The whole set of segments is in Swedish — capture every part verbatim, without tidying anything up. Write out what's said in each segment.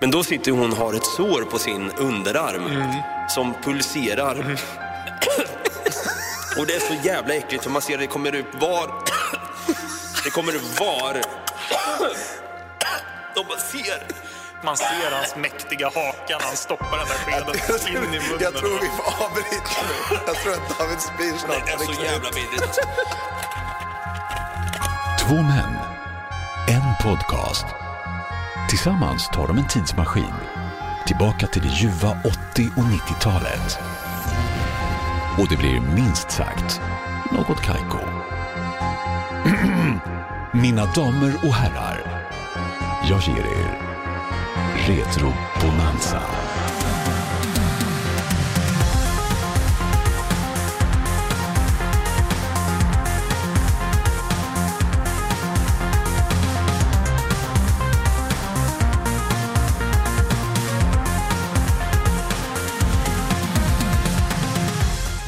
Men då sitter hon och har ett sår på sin underarm mm. som pulserar. Mm. Och det är så jävla äckligt för man ser det kommer upp var. Det kommer upp var. De bara ser. Man ser hans mäktiga hakan, han stoppar den där skeden in i munnen. Jag tror vi får avbryta nu. Jag tror att David spyr snart. Det är så jävla vidrigt. Två män, en podcast. Tillsammans tar de en tidsmaskin tillbaka till det ljuva åttio- och nittio-talet. Och det blir minst sagt något kajko. Mina damer och herrar, jag ger er Retro Bonanza.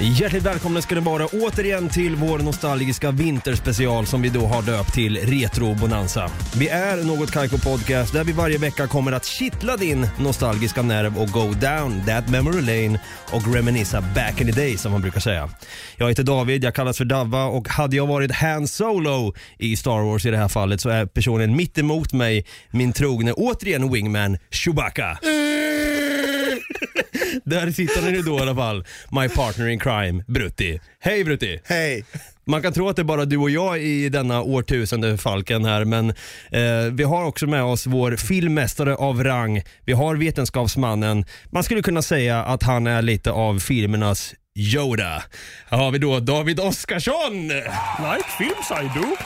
Hjärtligt välkomna ska ni vara återigen till vår nostalgiska vinterspecial som vi då har döpt till Retro Bonanza. Vi är något Kaiko Podcast där vi varje vecka kommer att kittla din nostalgiska nerv och go down that memory lane och reminissa back in the day som man brukar säga. Jag heter David, jag kallas för Davva och hade jag varit Han Solo i Star Wars i det här fallet så är personen mitt emot mig, min trogne återigen wingman Chewbacca. Där sitter ni nu då i alla fall. My partner in crime, Brutti. Hej Brutti. Hej. Man kan tro att det är bara du och jag i denna årtusende falken här, men eh, vi har också med oss vår filmmästare av rang. Vi har vetenskapsmannen. Man skulle kunna säga att han är lite av filmernas Yoda. Här har vi då David Oskarsson. Like films I do.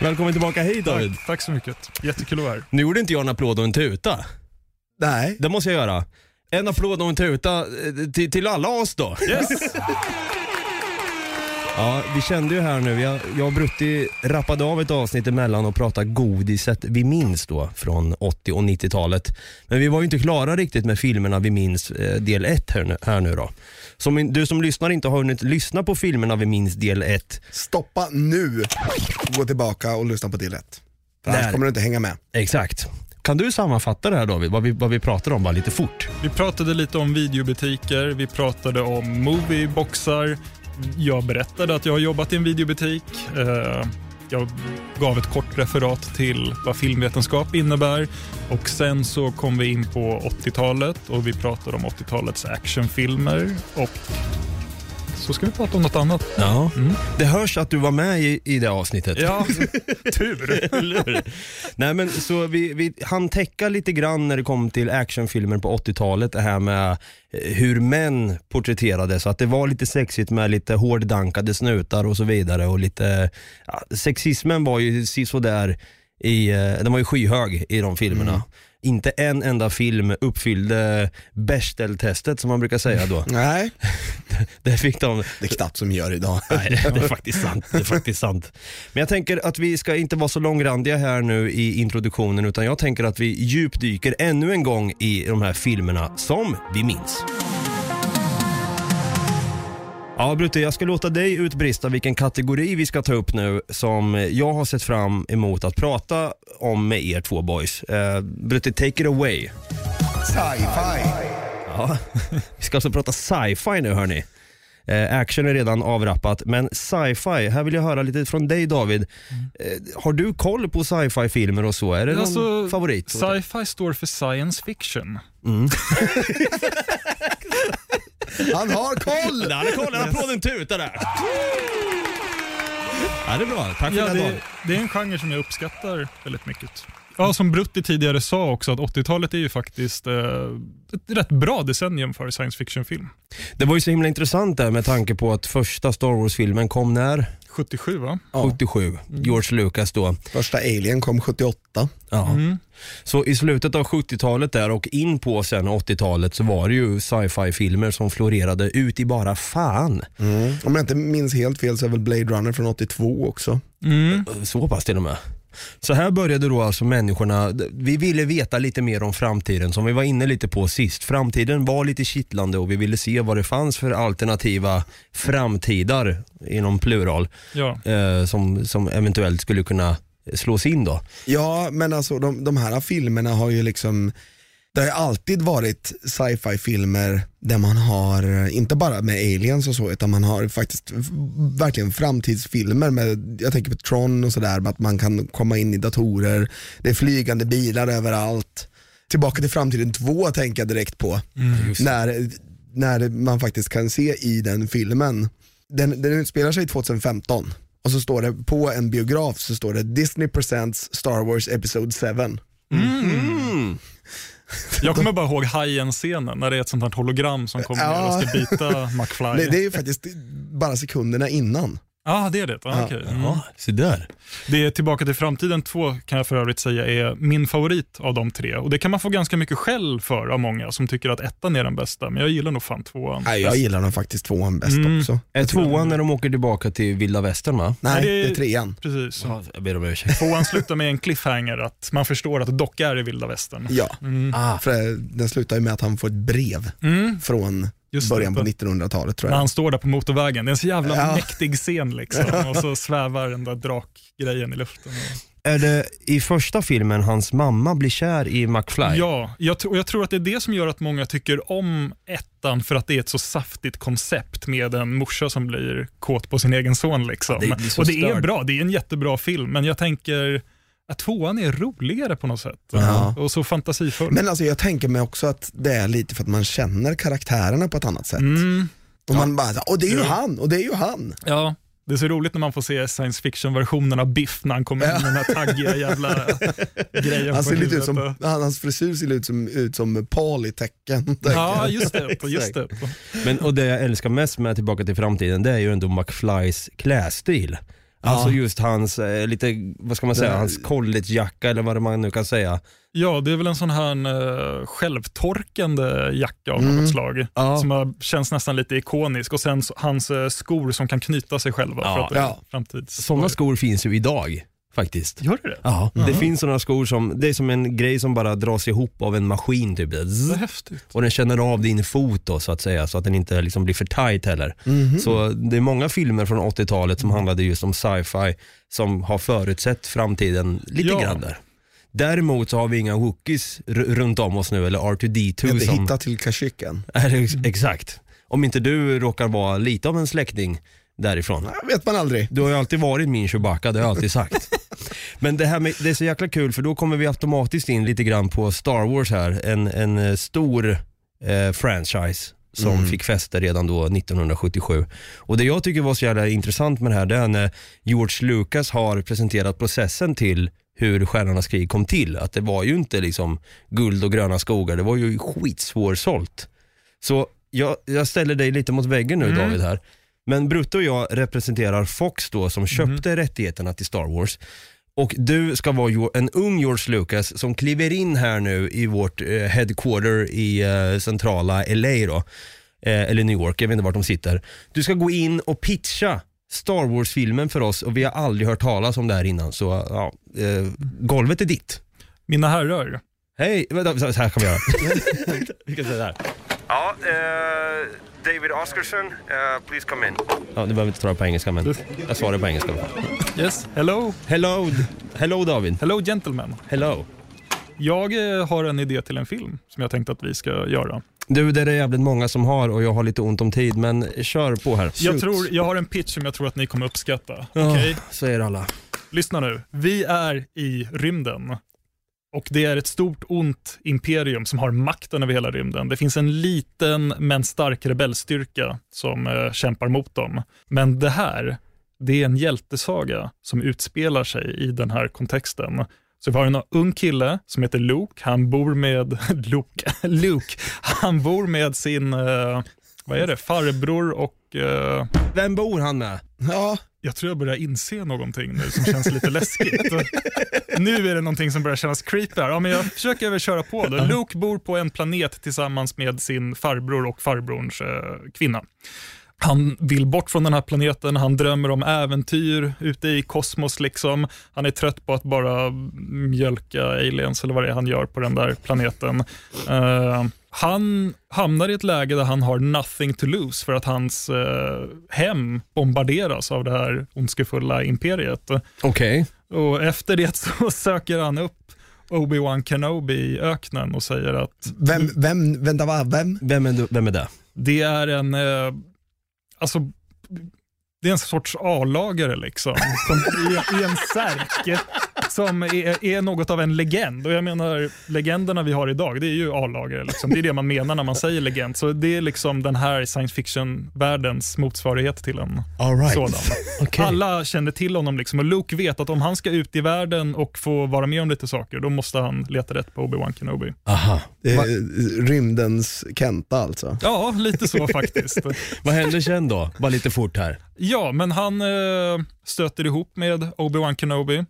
Välkommen tillbaka, hej David. Tack, tack så mycket, jättekul att vara här. Nu gjorde inte jag en applåd och en tuta. Nej. Det måste jag göra. En applåd och en tuta till, till alla oss då. Yes. Ja, vi kände ju här nu. Jag, jag och Brutti rappade av ett avsnitt emellan och pratade godiset vi minns då från åttio- och nittio-talet. Men vi var ju inte klara riktigt med filmerna vi minns eh, del ett här nu, här nu då. Så min, du som lyssnar inte har hunnit lyssna på filmerna vi minns del ett. Stoppa nu. Gå tillbaka och lyssna på del ett. För annars kommer du inte hänga med. Exakt. Kan du sammanfatta det här David, vad vi, vad vi pratade om bara lite fort? Vi pratade lite om videobutiker, vi pratade om movieboxar. Jag berättade att jag har jobbat i en videobutik. Jag gav ett kort referat till vad filmvetenskap innebär. Och sen så kom vi in på åttio-talet och vi pratade om åttio-talets actionfilmer. Och så ska vi prata om något annat. Ja. Mm. Det hörs att du var med i, i det avsnittet. Ja, tur. Nej, men så vi, vi hann täcka lite grann när det kom till actionfilmer på åttio-talet. Det här med hur män porträtterades. Att det var lite sexigt med lite hårddankade snutar och så vidare. Och lite, ja, sexismen var ju sådär i, den var ju skyhög i de filmerna. Mm. Inte en enda film uppfyllde Bechdel-testet som man brukar säga då. Nej. Det fick de. Det är knappt som gör idag. Nej, det är faktiskt sant. Det är faktiskt sant. Men jag tänker att vi ska inte vara så långrandiga här nu i introduktionen, utan jag tänker att vi djupdyker ännu en gång i de här filmerna som vi minns. Ja, Brutte, jag ska låta dig utbrista vilken kategori vi ska ta upp nu som jag har sett fram emot att prata om med er två boys. Uh, Brutte, take it away. Sci-fi. Ja, vi ska alltså prata sci-fi nu, hörni. Uh, action är redan avrappat, men sci-fi, här vill jag höra lite från dig, David. Uh, har du koll på sci-fi-filmer och så? Är det alltså, någon favorit? Sci-fi står för science fiction. Mm. Han har koll! Han har koll, han har yes. en tuta där. Ja, det är bra. Tack för ja, det, det är en genre som jag uppskattar väldigt mycket. Ja, som Brutti tidigare sa också, att åttio-talet är ju faktiskt eh, ett rätt bra decennium för science fiction-film. Det var ju så himla intressant där med tanke på att första Star Wars-filmen kom när? sjuttiosju va? Ja. sjuttiosju, George Lucas då. Första Alien kom sjuttioåtta. Ja. Mm. Så i slutet av sjuttio-talet där och in på sen åttio-talet så var det ju sci-fi-filmer som florerade ut i bara fan. Mm. Om jag inte minns helt fel så är väl Blade Runner från åttiotvå också. Mm. Så pass till och med. Så här började då alltså människorna, vi ville veta lite mer om framtiden som vi var inne lite på sist. Framtiden var lite kittlande och vi ville se vad det fanns för alternativa framtidar inom plural, ja. eh, som, som eventuellt skulle kunna slås in då. Ja, men alltså de, de här filmerna har ju liksom, det har ju alltid varit sci-fi filmer där man har, inte bara med aliens och så, utan man har faktiskt verkligen framtidsfilmer med, jag tänker på Tron och sådär, att man kan komma in i datorer, det är flygande bilar överallt. Tillbaka till framtiden två tänker jag direkt på. Mm, när, när man faktiskt kan se i den filmen, den, den utspelar sig tjugohundrafemton. Och så står det på en biograf, så står det Disney presents Star Wars Episode sju. Mm. Mm. Jag kommer bara ihåg hajen-scenen när det är ett sånt här hologram som kommer ja. ner och ska bita McFly. Nej, det är ju faktiskt bara sekunderna innan. Ja, ah, det är det. Ah, okay. mm. ah, så där. Det är Tillbaka till framtiden två, kan jag för övrigt säga, är min favorit av de tre. Och det kan man få ganska mycket skäll för av många som tycker att ettan är den bästa. Men jag gillar nog fan tvåan. Nej, jag gillar nog faktiskt tvåan bäst mm. också. Är tvåan när de åker tillbaka till Vilda Västern, va? Nej, det är, det är trean. Precis. Ja, jag ber om ursäkt. Tvåan slutar med en cliffhanger att man förstår att Dock är i Vilda Västern. Ja, mm. ah. för den slutar ju med att han får ett brev mm. från... Just början på nittonhundratalet tror jag. När han står där på motorvägen. Det är en så jävla ja. mäktig scen liksom. Och så svävar den där drakgrejen i luften. Är det i första filmen hans mamma blir kär i McFly? Ja, jag, och jag tror att det är det som gör att många tycker om ettan, för att det är ett så saftigt koncept med en morsa som blir kåt på sin egen son liksom. Ja, det och det störd. är bra, det är en jättebra film. Men jag tänker att tvåan är roligare på något sätt. Ja. Och så fantasifull. Men alltså jag tänker mig också att det är lite för att man känner karaktärerna på ett annat sätt. Mm. Och ja. man bara, och det är ju ja. han, och det är ju han. Ja, det är så roligt när man får se science fiction-versionen av Biff när han kommer ja. in med den här taggiga jävla grejen. Han ser lite ut som, hans frisyr ser ut som, ut som Paul i Tecken. Ja, just det. just det. Men, och det jag älskar mest med Tillbaka till framtiden, det är ju ändå McFlys klädstil. Alltså ja. just hans, eh, lite, vad ska man säga, det... hans collegejacka eller vad man nu kan säga. Ja, det är väl en sån här eh, självtorkande jacka av mm. något slag. Ja. Som har, känns nästan lite ikonisk. Och sen hans eh, skor som kan knyta sig själva. Ja. För att ja. Sådana skor finns ju idag faktiskt. Gör det det? Ja, mm. det finns sådana skor som, det är som en grej som bara dras ihop av en maskin typ. Zzz. Häftigt. Och den känner av din fot då, så att säga, så att den inte liksom blir för tight heller. Mm-hmm. Så det är många filmer från åttiotalet som handlade just om sci-fi som har förutsett framtiden lite ja. grann där. Däremot så har vi inga Wookiees r- runt om oss nu, eller R two D two. Inte som... hitta till Kashyyykan. Exakt. Om inte du råkar vara lite av en släkting därifrån. Jag vet man aldrig. Du har ju alltid varit min Chewbacca, det har jag alltid sagt. Men det här med, det är så jäkla kul, för då kommer vi automatiskt in lite grann på Star Wars här. En, en stor eh, franchise som mm. fick fäste redan då nittonhundrasjuttiosju. Och det jag tycker var så jävla intressant med det här, det är när George Lucas har presenterat processen till hur Stjärnornas krig kom till. Att det var ju inte liksom guld och gröna skogar, det var ju skitsvårsålt. Så jag, jag ställer dig lite mot väggen nu, mm. David här. Men Brutto och jag representerar Fox då, som köpte mm. rättigheterna till Star Wars. Och du ska vara en ung George Lucas som kliver in här nu i vårt eh, headquarter i eh, centrala L A då. Eh, eller New York, jag vet inte vart de sitter. Du ska gå in och pitcha Star Wars-filmen för oss, och vi har aldrig hört talas om det här innan. Så ja, eh, golvet är ditt. Mina herrar. Hej, vänta, så här kan vi göra. Vi kan säga det här. Ja, eh... David Oskarsson, uh, please come in. Ja, du behöver inte ta på engelska, men jag svarar på engelska. Yes, hello. Hello, hello David. Hello gentlemen. Hello. Jag eh, har en idé till en film som jag tänkte att vi ska göra. Du, det är det jävligt många som har, och jag har lite ont om tid, men kör på här. Jag, tror, jag har en pitch som jag tror att ni kommer uppskatta. Oh, okay? Så är det alla. Lyssna nu, vi är i rymden. Och det är ett stort ont imperium som har makten över hela rymden. Det finns en liten men stark rebellstyrka som eh, kämpar mot dem. Men det här, det är en hjältesaga som utspelar sig i den här kontexten. Så vi har en ung kille som heter Luke. Han bor med... Luke. Luke. Han bor med sin... Eh, vad är det? Farbror och... Eh... Vem bor han med? Ja... Jag tror jag börjar inse någonting nu som känns lite läskigt. Nu är det någonting som börjar kännas creepy här. Ja, men jag försöker väl köra på det. Luke bor på en planet tillsammans med sin farbror och farbrorns eh, kvinna. Han vill bort från den här planeten. Han drömmer om äventyr ute i kosmos liksom. Han är trött på att bara mjölka aliens eller vad det är han gör på den där planeten. Eh, han hamnar i ett läge där han har nothing to lose, för att hans eh, hem bombarderas av det här ondskefulla imperiet. Okej. Okay. Och efter det så söker han upp Obi-Wan Kenobi i öknen och säger att... Vem, vem, vänta, vad, vem? Vem är, vem är det? Det är en... Eh, alltså... Det är en sorts A-lagare liksom, som är, är en särk som är, är något av en legend. Och jag menar, legenderna vi har idag, det är ju A-lagare liksom. Det är det man menar när man säger legend. Så det är liksom den här science fiction-världens motsvarighet till en All right. sådan. Okay. Alla känner till honom liksom, och Luke vet att om han ska ut i världen och få vara med om lite saker, då måste han leta rätt på Obi-Wan Kenobi. Aha. Det är rymdens Kenta alltså. Ja, lite så faktiskt. Vad händer sen då? Bara lite fort här. Ja, men han eh, stöter ihop med Obi-Wan Kenobi.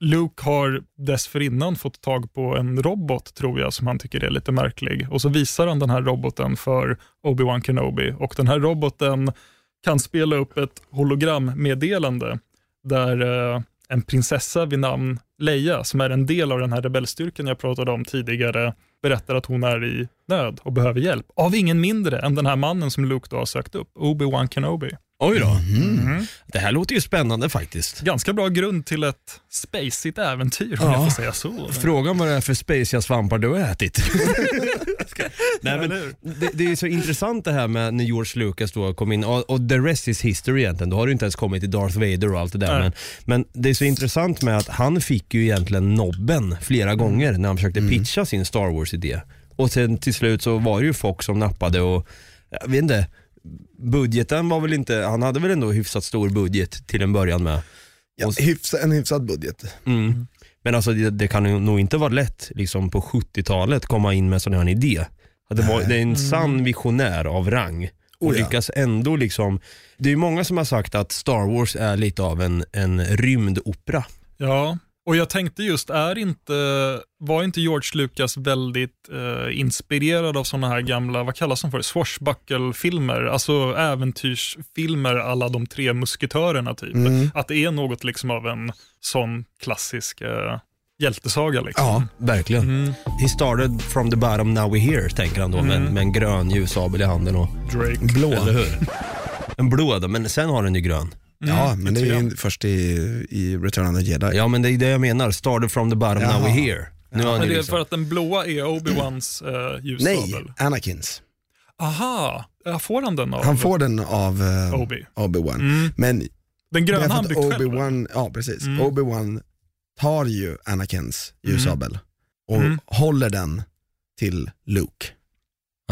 Luke har dessförinnan fått tag på en robot, tror jag, som han tycker är lite märklig. Och så visar han den här roboten för Obi-Wan Kenobi. Och den här roboten kan spela upp ett hologrammeddelande där eh, en prinsessa vid namn Leia, som är en del av den här rebellstyrkan jag pratade om tidigare, berättar att hon är i nöd och behöver hjälp. Av ingen mindre än den här mannen som Luke då har sökt upp, Obi-Wan Kenobi. Oj då. Mm. Mm. Det här låter ju spännande faktiskt. Ganska bra grund till ett spacigt äventyr, om ja. jag får säga så. Frågan vad det är för spaciga svampar du har ätit. Nej, men det, det är så intressant det här med när George Lucas då kom in. Och, och the rest is history egentligen. Då har du inte ens kommit till Darth Vader och allt det där. Men, men det är så intressant med att han fick ju egentligen nobben flera gånger när han försökte mm. pitcha sin Star Wars-idé. Och sen till slut så var det ju Fox som nappade och jag vet inte... Budgeten var väl inte, han hade väl ändå hyfsat stor budget till en början med. Ja, hyfsa, en hyfsad budget. Mm. Men alltså det, det kan ju nog inte vara lätt liksom på sjuttiotalet komma in med sån här idé. Att det, var, det är en sann visionär av rang. Och oh ja. lyckas ändå liksom, det är ju många som har sagt att Star Wars är lite av en, en rymdopera. Ja. Och jag tänkte just, är inte, var inte George Lucas väldigt eh, inspirerad av såna här gamla, vad kallas de för, swashbuckle-filmer, alltså äventyrsfilmer, alla de tre musketörerna typ. Mm. Att det är något liksom av en sån klassisk eh, hjältesaga liksom. Ja, verkligen. Mm. He started from the bottom, now we're here, tänker han då, mm. med, med en grön ljusabel i handen och Drake. Blå, eller hur? En blå då, men sen har den ju grön. Mm, ja, men det är ju först i, i Return of the Jedi. Ja, men det är det jag menar. Started from the bottom, Jaha. now we're here. Nu ja, är det liksom. För att den blåa är Obi-Wans uh, ljusabel. Nej, Anakins. Aha, får han den av? Han får den av uh, Obi. Obi-Wan. Mm. Men den gröna han byggt Obi-Wan, ja, precis. Mm. Obi-Wan tar ju Anakins ljusabel mm. och mm. håller den till Luke.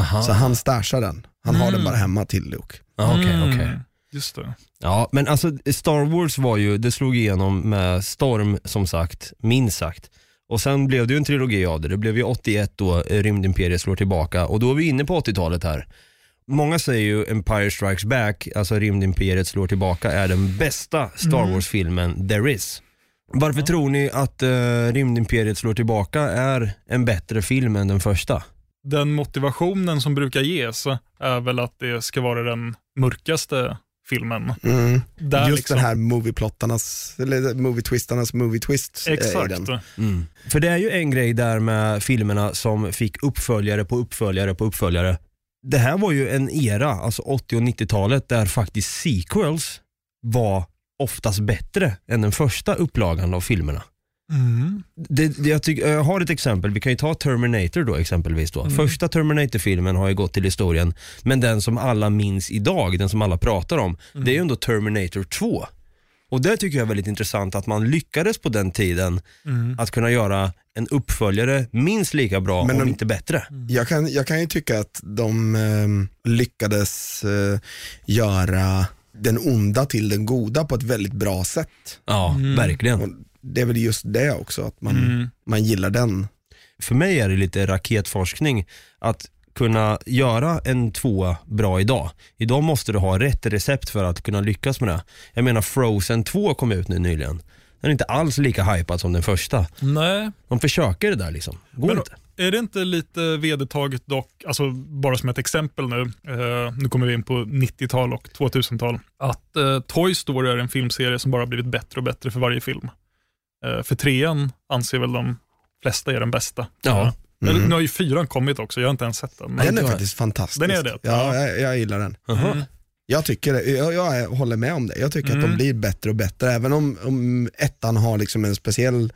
Aha. Så han stashar den. Han mm. har den bara hemma till Luke. Okej, mm. okej. Okay, okay. Just det. Ja, men alltså Star Wars var ju, det slog igenom med storm som sagt, minst sagt. Och sen blev det ju en trilogi av det. Det blev ju åttioett då Rymdimperiet slår tillbaka. Och då är vi inne på åttiotalet här. Många säger ju Empire Strikes Back, alltså Rymdimperiet slår tillbaka, är den bästa Star Wars-filmen there is. Varför ja. tror ni att uh, Rymdimperiet slår tillbaka är en bättre film än den första? Den motivationen som brukar ges är väl att det ska vara den mörkaste filmen. Mm. Där just liksom... den här movieplottarnas, eller movie-twistarnas movie-twist. Exakt. Mm. För det är ju en grej där med filmerna som fick uppföljare på uppföljare på uppföljare. Det här var ju en era, alltså åttio- och nittiotalet, där faktiskt sequels var oftast bättre än den första upplagan av filmerna. Mm. Det, det jag, tycker, jag har ett exempel. Vi kan ju ta Terminator då exempelvis då. Mm. Första Terminator-filmen har ju gått till historien, men den som alla minns idag, den som alla pratar om, mm. det är ju ändå Terminator två. Och det tycker jag är väldigt intressant, att man lyckades på den tiden mm. att kunna göra en uppföljare minst lika bra, men om de, inte bättre. Jag kan, jag kan ju tycka att de eh, lyckades eh, göra den onda till den goda på ett väldigt bra sätt. Ja, mm. verkligen. Och det är väl just det också, att man, mm. man gillar den. För mig är det lite raketforskning att kunna göra en tvåa bra idag. Idag måste du ha rätt recept för att kunna lyckas med det. Jag menar, Frozen två kom ut nu nyligen. Den är inte alls lika hypad som den första. Nej. De försöker det där liksom. Går Men, inte. Är det inte lite vedertaget dock, alltså bara som ett exempel nu, eh, nu kommer vi in på nittiotal och tvåtusental, att eh, Toy Story är en filmserie som bara blivit bättre och bättre för varje film. För trean anser väl de flesta är den bästa. Ja. Mm. Nu har ju fyran kommit också, jag har inte ens sett den. Den är faktiskt fantastisk. Den är det. Ja, jag, jag gillar den. Mm. Jag tycker, jag, jag håller med om det. Jag tycker mm. att de blir bättre och bättre. Även om, om ettan har liksom en speciell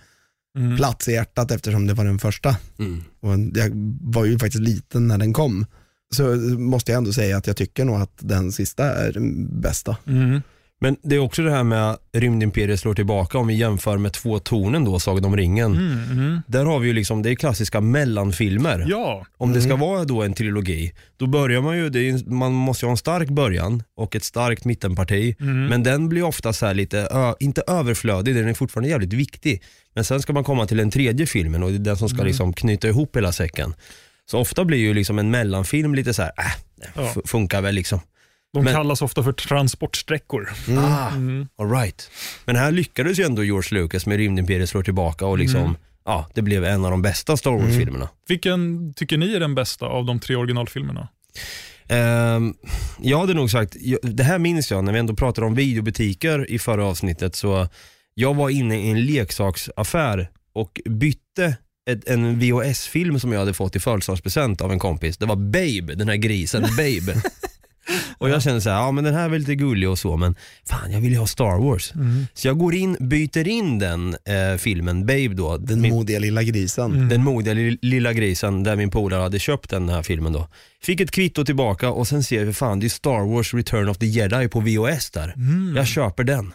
mm. plats i hjärtat, eftersom det var den första. Mm. Och jag var ju faktiskt liten när den kom. Så måste jag ändå säga att jag tycker nog att den sista är den bästa. Mm. Men det är också det här med Rymdimperiet slår tillbaka, om vi jämför med två tornen då, Sagan om ringen. Mm, mm. Där har vi ju liksom, det är klassiska mellanfilmer. Ja. Om mm. det ska vara då en trilogi, då börjar man ju, det är, man måste ju ha en stark början och ett starkt mittenparti. Mm. Men den blir ofta så här lite, ö, inte överflödig, den är fortfarande jävligt viktig. Men sen ska man komma till den tredje filmen och det är den som ska mm. liksom knyta ihop hela säcken. Så ofta blir ju liksom en mellanfilm lite så här, äh, ja. f- funkar väl liksom. De men, kallas ofta för transportsträckor. Mm. Ah, mm. All right. Men här lyckades ju ändå George Lucas med Rymdimperiet slår tillbaka och liksom, mm. ja, det blev en av de bästa Star Wars-filmerna. Mm. Vilken tycker ni är den bästa av de tre originalfilmerna? Um, jag hade nog sagt, jag, det här minns jag när vi ändå pratade om videobutiker i förra avsnittet, så jag var inne i en leksaksaffär och bytte Ett, en V H S-film som jag hade fått i födelsedagspresent av en kompis. Det var Babe, den här grisen, Babe. Och jag kände så här, ja men den här var lite gullig och så, men fan jag vill ju ha Star Wars. Mm. Så jag går in, byter in den eh, filmen, Babe då. Den min, modiga lilla grisen. Mm. Den modiga li, lilla grisen där min polare hade köpt den här filmen då. Fick ett kvitto tillbaka och sen ser jag, fan det är Star Wars Return of the Jedi på V H S där. Mm. Jag köper den.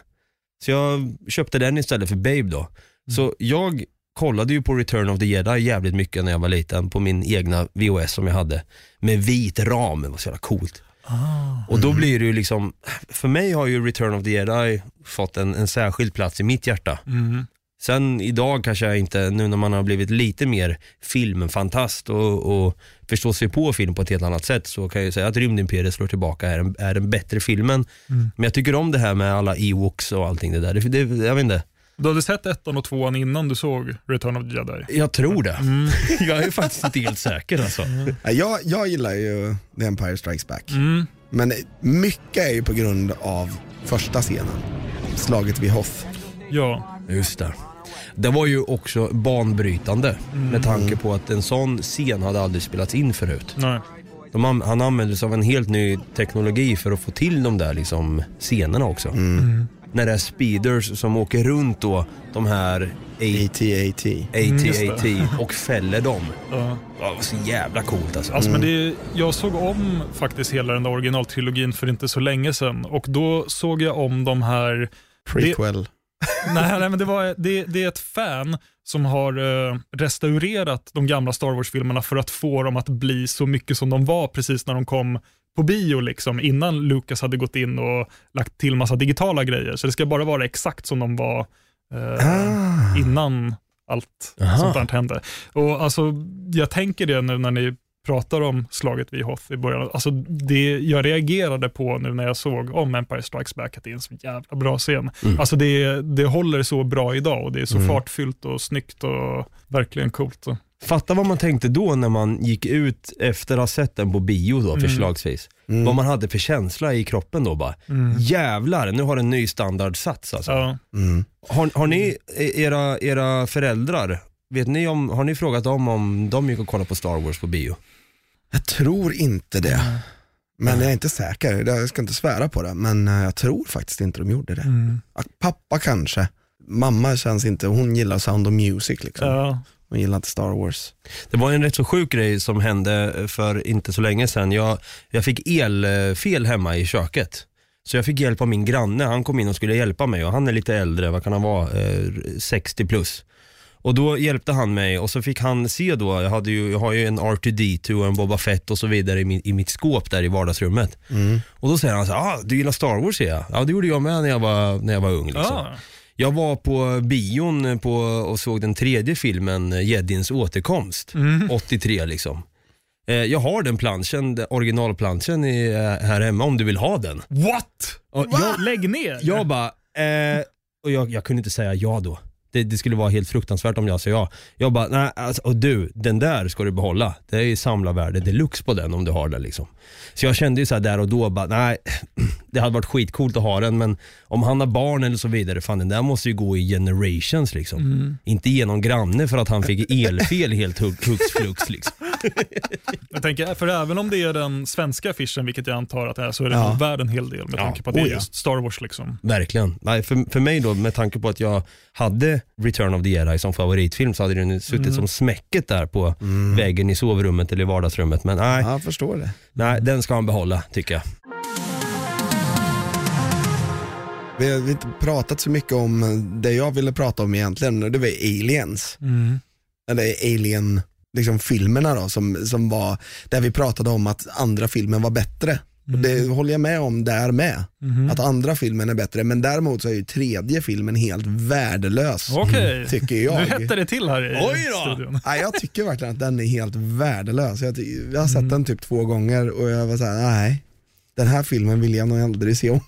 Så jag köpte den istället för Babe då. Mm. Så jag kollade ju på Return of the Jedi jävligt mycket när jag var liten på min egna V H S som jag hade med vit ram. Det var så jävla coolt. Ah, och då mm. blir det ju liksom, för mig har ju Return of the Jedi fått en, en särskild plats i mitt hjärta. Mm. Sen idag kanske jag inte, nu när man har blivit lite mer filmfantast och, och förstår sig på film på ett helt annat sätt, så kan jag ju säga att Rymdimperiet slår tillbaka är en, är en bättre filmen. Mm. Men jag tycker om det här med alla Ewoks och allting det där. Det, det, jag vet inte. Du hade sett ettan och tvåan innan du såg Return of the Jedi? Jag tror det. Mm. Jag är faktiskt inte helt säker alltså. Mm. jag, jag gillar ju The Empire Strikes Back. Mm. Men mycket är ju på grund av första scenen. Slaget vid Hoth. Ja. Just det. Det var ju också banbrytande. Mm. Med tanke på att en sån scen hade aldrig spelats in förut. Nej. De, han använde sig av en helt ny teknologi för att få till de där liksom, scenerna också. Mm. Mm. När det är speeders som åker runt då, de här A T A T A T A T och fäller dem. Ja. Det var så jävla coolt alltså. Alltså men det är, jag såg om faktiskt hela den där originaltrilogin för inte så länge sedan. Och då såg jag om de här... Prequel. Det, nej, nej men det, var, det, det är ett fan som har eh, restaurerat de gamla Star Wars-filmerna för att få dem att bli så mycket som de var precis när de kom på bio liksom, innan Lucas hade gått in och lagt till massa digitala grejer. Så det ska bara vara exakt som de var eh, ah. innan allt Aha. sånt där hände. Och alltså, jag tänker det nu när ni pratar om slaget vid Hoth i början. Alltså, det jag reagerade på nu när jag såg om Empire Strikes Back, att det är en så jävla bra scen. Mm. Alltså, det, det håller så bra idag och det är så mm. fartfyllt och snyggt och verkligen coolt. Fatta vad man tänkte då när man gick ut efter att ha sett den på bio då, förslagsvis. Mm. Vad man hade för känsla i kroppen då bara. Mm. Jävlar, nu har en ny standardsats alltså. Ja. Mm. Har, har ni, era, era föräldrar, vet ni om, har ni frågat dem om de gick och kollade på Star Wars på bio? Jag tror inte det. Mm. Men jag är inte säker, jag ska inte svära på det. Men jag tror faktiskt inte de gjorde det. Mm. Pappa kanske. Mamma känns inte, hon gillar Sound of Music liksom. Ja. Man gillar inte Star Wars. Det var en rätt så sjuk grej som hände för inte så länge sedan. Jag, jag fick elfel hemma i köket. Så jag fick hjälp av min granne. Han kom in och skulle hjälpa mig. Och han är lite äldre, vad kan han vara? sextio plus. Och då hjälpte han mig. Och så fick han se då, jag, hade ju, jag har ju en R two D two och en Boba Fett och så vidare i, min, i mitt skåp där i vardagsrummet. Mm. Och då säger han så här, ah, du gillar Star Wars, säger jag. Ja, det gjorde jag med när jag var, när jag var ung liksom. Ah. Jag var på bion på, och såg den tredje filmen Jedins återkomst, mm. åttiotre liksom. Eh, jag har den planschen, den originalplanschen i, här hemma om du vill ha den. What? Och jag, lägg ner! Jag bara, eh, och jag, jag kunde inte säga ja då. Det, det skulle vara helt fruktansvärt om jag sa ja. Jag bara, nej, alltså, och du, den där ska du behålla. Det är ju samlarvärde deluxe på den om du har den liksom. Så jag kände ju så här där och då, bara, nej, det hade varit skitcoolt att ha den. Men om han har barn eller så vidare, fan den där måste ju gå i generations liksom. Mm. Inte genom granne för att han fick elfel helt hux flux liksom. Jag tänker, för även om det är den svenska affischen, vilket jag antar att det är, så är det ja. värd en hel del med ja. tanke på att det är just Star Wars liksom. Verkligen. Nej, för, för mig då, med tanke på att jag hade Return of the Jedi som favoritfilm, så hade den suttit mm. som smäcket där på mm. väggen i sovrummet eller i vardagsrummet. Men nej, jag förstår det. Nej, den ska han behålla, tycker jag. Vi har inte pratat så mycket om det jag ville prata om egentligen. Det var Aliens. Mm. Eller Alien, liksom filmerna då, som, som var där vi pratade om att andra filmen var bättre. Mm. Och det håller jag med om där med. Mm. Att andra filmen är bättre. Men däremot så är ju tredje filmen helt värdelös. Okej, tycker jag. Nu hette det till här i Oj då. studion. Nej, jag tycker verkligen att den är helt värdelös. Jag, jag har sett mm. den typ två gånger och jag var så här: nej, den här filmen vill jag nog aldrig se om.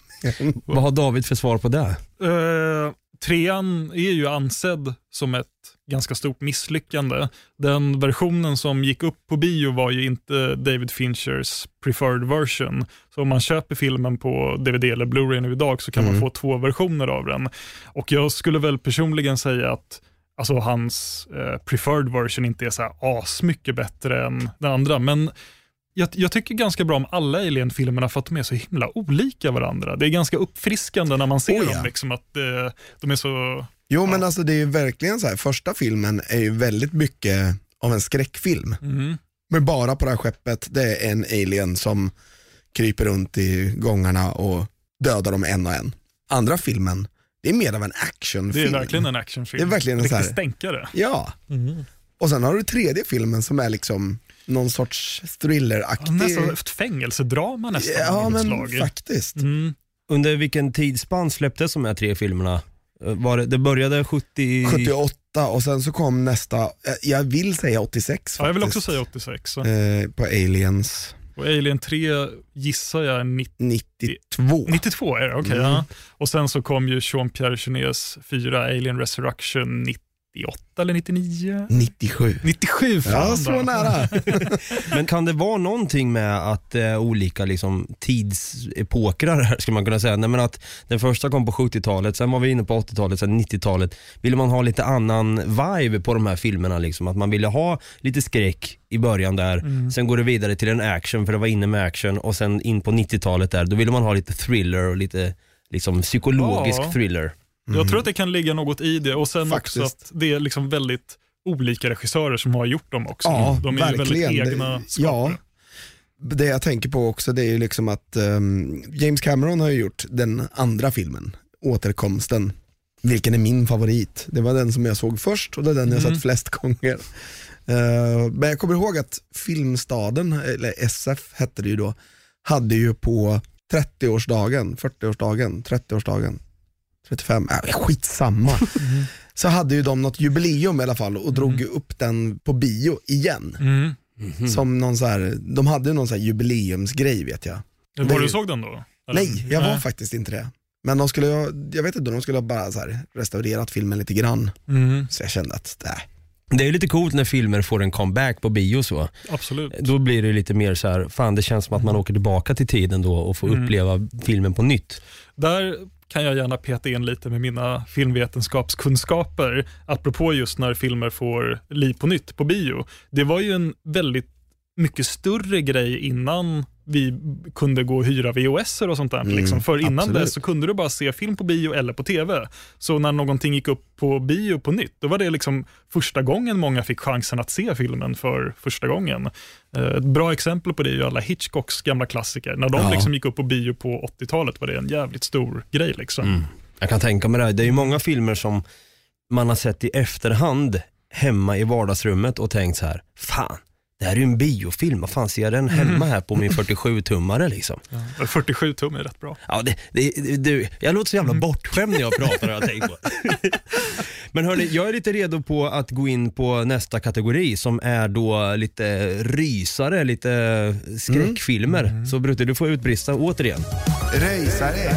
Vad har David för svar på det? Uh, trean är ju ansedd som ett ganska stort misslyckande. Den versionen som gick upp på bio var ju inte David Finchers preferred version. Så om man köper filmen på D V D eller Blu-ray nu idag, så kan mm. man få två versioner av den. Och jag skulle väl personligen säga att alltså, hans eh, preferred version inte är så här asmycket bättre än den andra. Men Jag, jag tycker ganska bra om alla Alien-filmerna för att de är så himla olika varandra. Det är ganska uppfriskande när man ser oh ja. dem, liksom, att eh, de är så... Jo, ja. men alltså det är ju verkligen så här, första filmen är ju väldigt mycket av en skräckfilm. Mm. Men bara på det här skeppet, det är en alien som kryper runt i gångarna och dödar dem en och en. Andra filmen, det är mer av en actionfilm. Det är verkligen en actionfilm. Det är verkligen en så här... stänkare. Ja. Mm. Och sen har du tredje filmen som är liksom... någon sorts thrilleraktig... Ja, nästan ett fängelsedrama nästan. Ja, men slag. faktiskt. Mm. Under vilken tidsspann släpptes de här tre filmerna? Var det, det började sjuttio... sjuttioåtta och sen så kom nästa... Jag vill säga åttiosex faktiskt. Ja, jag vill också säga åttiosex. Eh, på Aliens... Och Alien tre gissar jag nittiotvå nittiotvå är det, okej. Okay, mm. ja. Och sen så kom ju Jean-Pierre Genets fyra, Alien Resurrection nittio. nittioåtta eller nittionio? nittiosju nittiosju fan, ja, så då. Nära. Men kan det vara någonting med att eh, olika liksom, tidsepokrar här, skulle man kunna säga? Nej, men att den första kom på sjuttiotalet, sen var vi inne på åttiotalet, sen nittiotalet. Ville man ha lite annan vibe på de här filmerna liksom? Att man ville ha lite skräck i början där, mm. sen går det vidare till en action, för det var inne med action, och sen in på nittiotalet där, då ville man ha lite thriller och lite liksom, psykologisk ja. thriller. Mm. Jag tror att det kan ligga något i det. Och sen faktiskt. Också att det är liksom väldigt olika regissörer som har gjort dem också. Ja, de är verkligen. Väldigt egna skapare. Ja. Det jag tänker på också, det är ju liksom att um, James Cameron har ju gjort den andra filmen, Återkomsten, vilken är min favorit. Det var den som jag såg först och det är den jag mm. sett flest gånger. Uh, men jag kommer ihåg att Filmstaden, eller S F hette det ju då, hade ju på trettioårsdagen, fyrtioårsdagen, trettioårsdagen, trettiofem, äh, skitsamma. Mm. Så hade ju de något jubileum i alla fall och drog mm. upp den på bio igen. Mm. Mm. Som någon så här, de hade ju någon så här jubileumsgrej, vet jag. Var det, du såg den då? Eller? Nej, jag var äh. faktiskt inte det. Men de skulle, jag vet inte, de skulle bara så här restaurerat filmen lite grann. Mm. Så jag kände att, nej. Det är ju lite coolt när filmer får en comeback på bio så. Absolut. Då blir det lite mer så här, fan det känns som att man åker tillbaka till tiden då och får mm. uppleva filmen på nytt. Där kan jag gärna peta in lite med mina filmvetenskapskunskaper apropå just när filmer får liv på nytt på bio. Det var ju en väldigt mycket större grej innan vi kunde gå och hyra V H S:er och sånt där. Mm, liksom. För innan det så kunde du bara se film på bio eller på tv. Så när någonting gick upp på bio på nytt, då var det liksom första gången många fick chansen att se filmen för första gången. Ett bra exempel på det är ju alla Hitchcocks gamla klassiker. När de ja. liksom gick upp på bio på åttiotalet var det en jävligt stor grej. Liksom. Mm. Jag kan tänka mig det. Det är ju många filmer som man har sett i efterhand hemma i vardagsrummet och tänkt så här, fan. Det här är ju en biofilm, vad fan ser jag den hemma här på min fyrtiosju-tummare liksom. Ja, fyrtiosju tum är rätt bra. Ja, det, det, du, jag låter så jävla bortskämd när jag pratar och jag tänker på. Men hörni, jag är lite redo på att gå in på nästa kategori som är då lite rysare, lite skräckfilmer. Mm. Mm. Så Brutte, du får utbrista återigen. Rysare.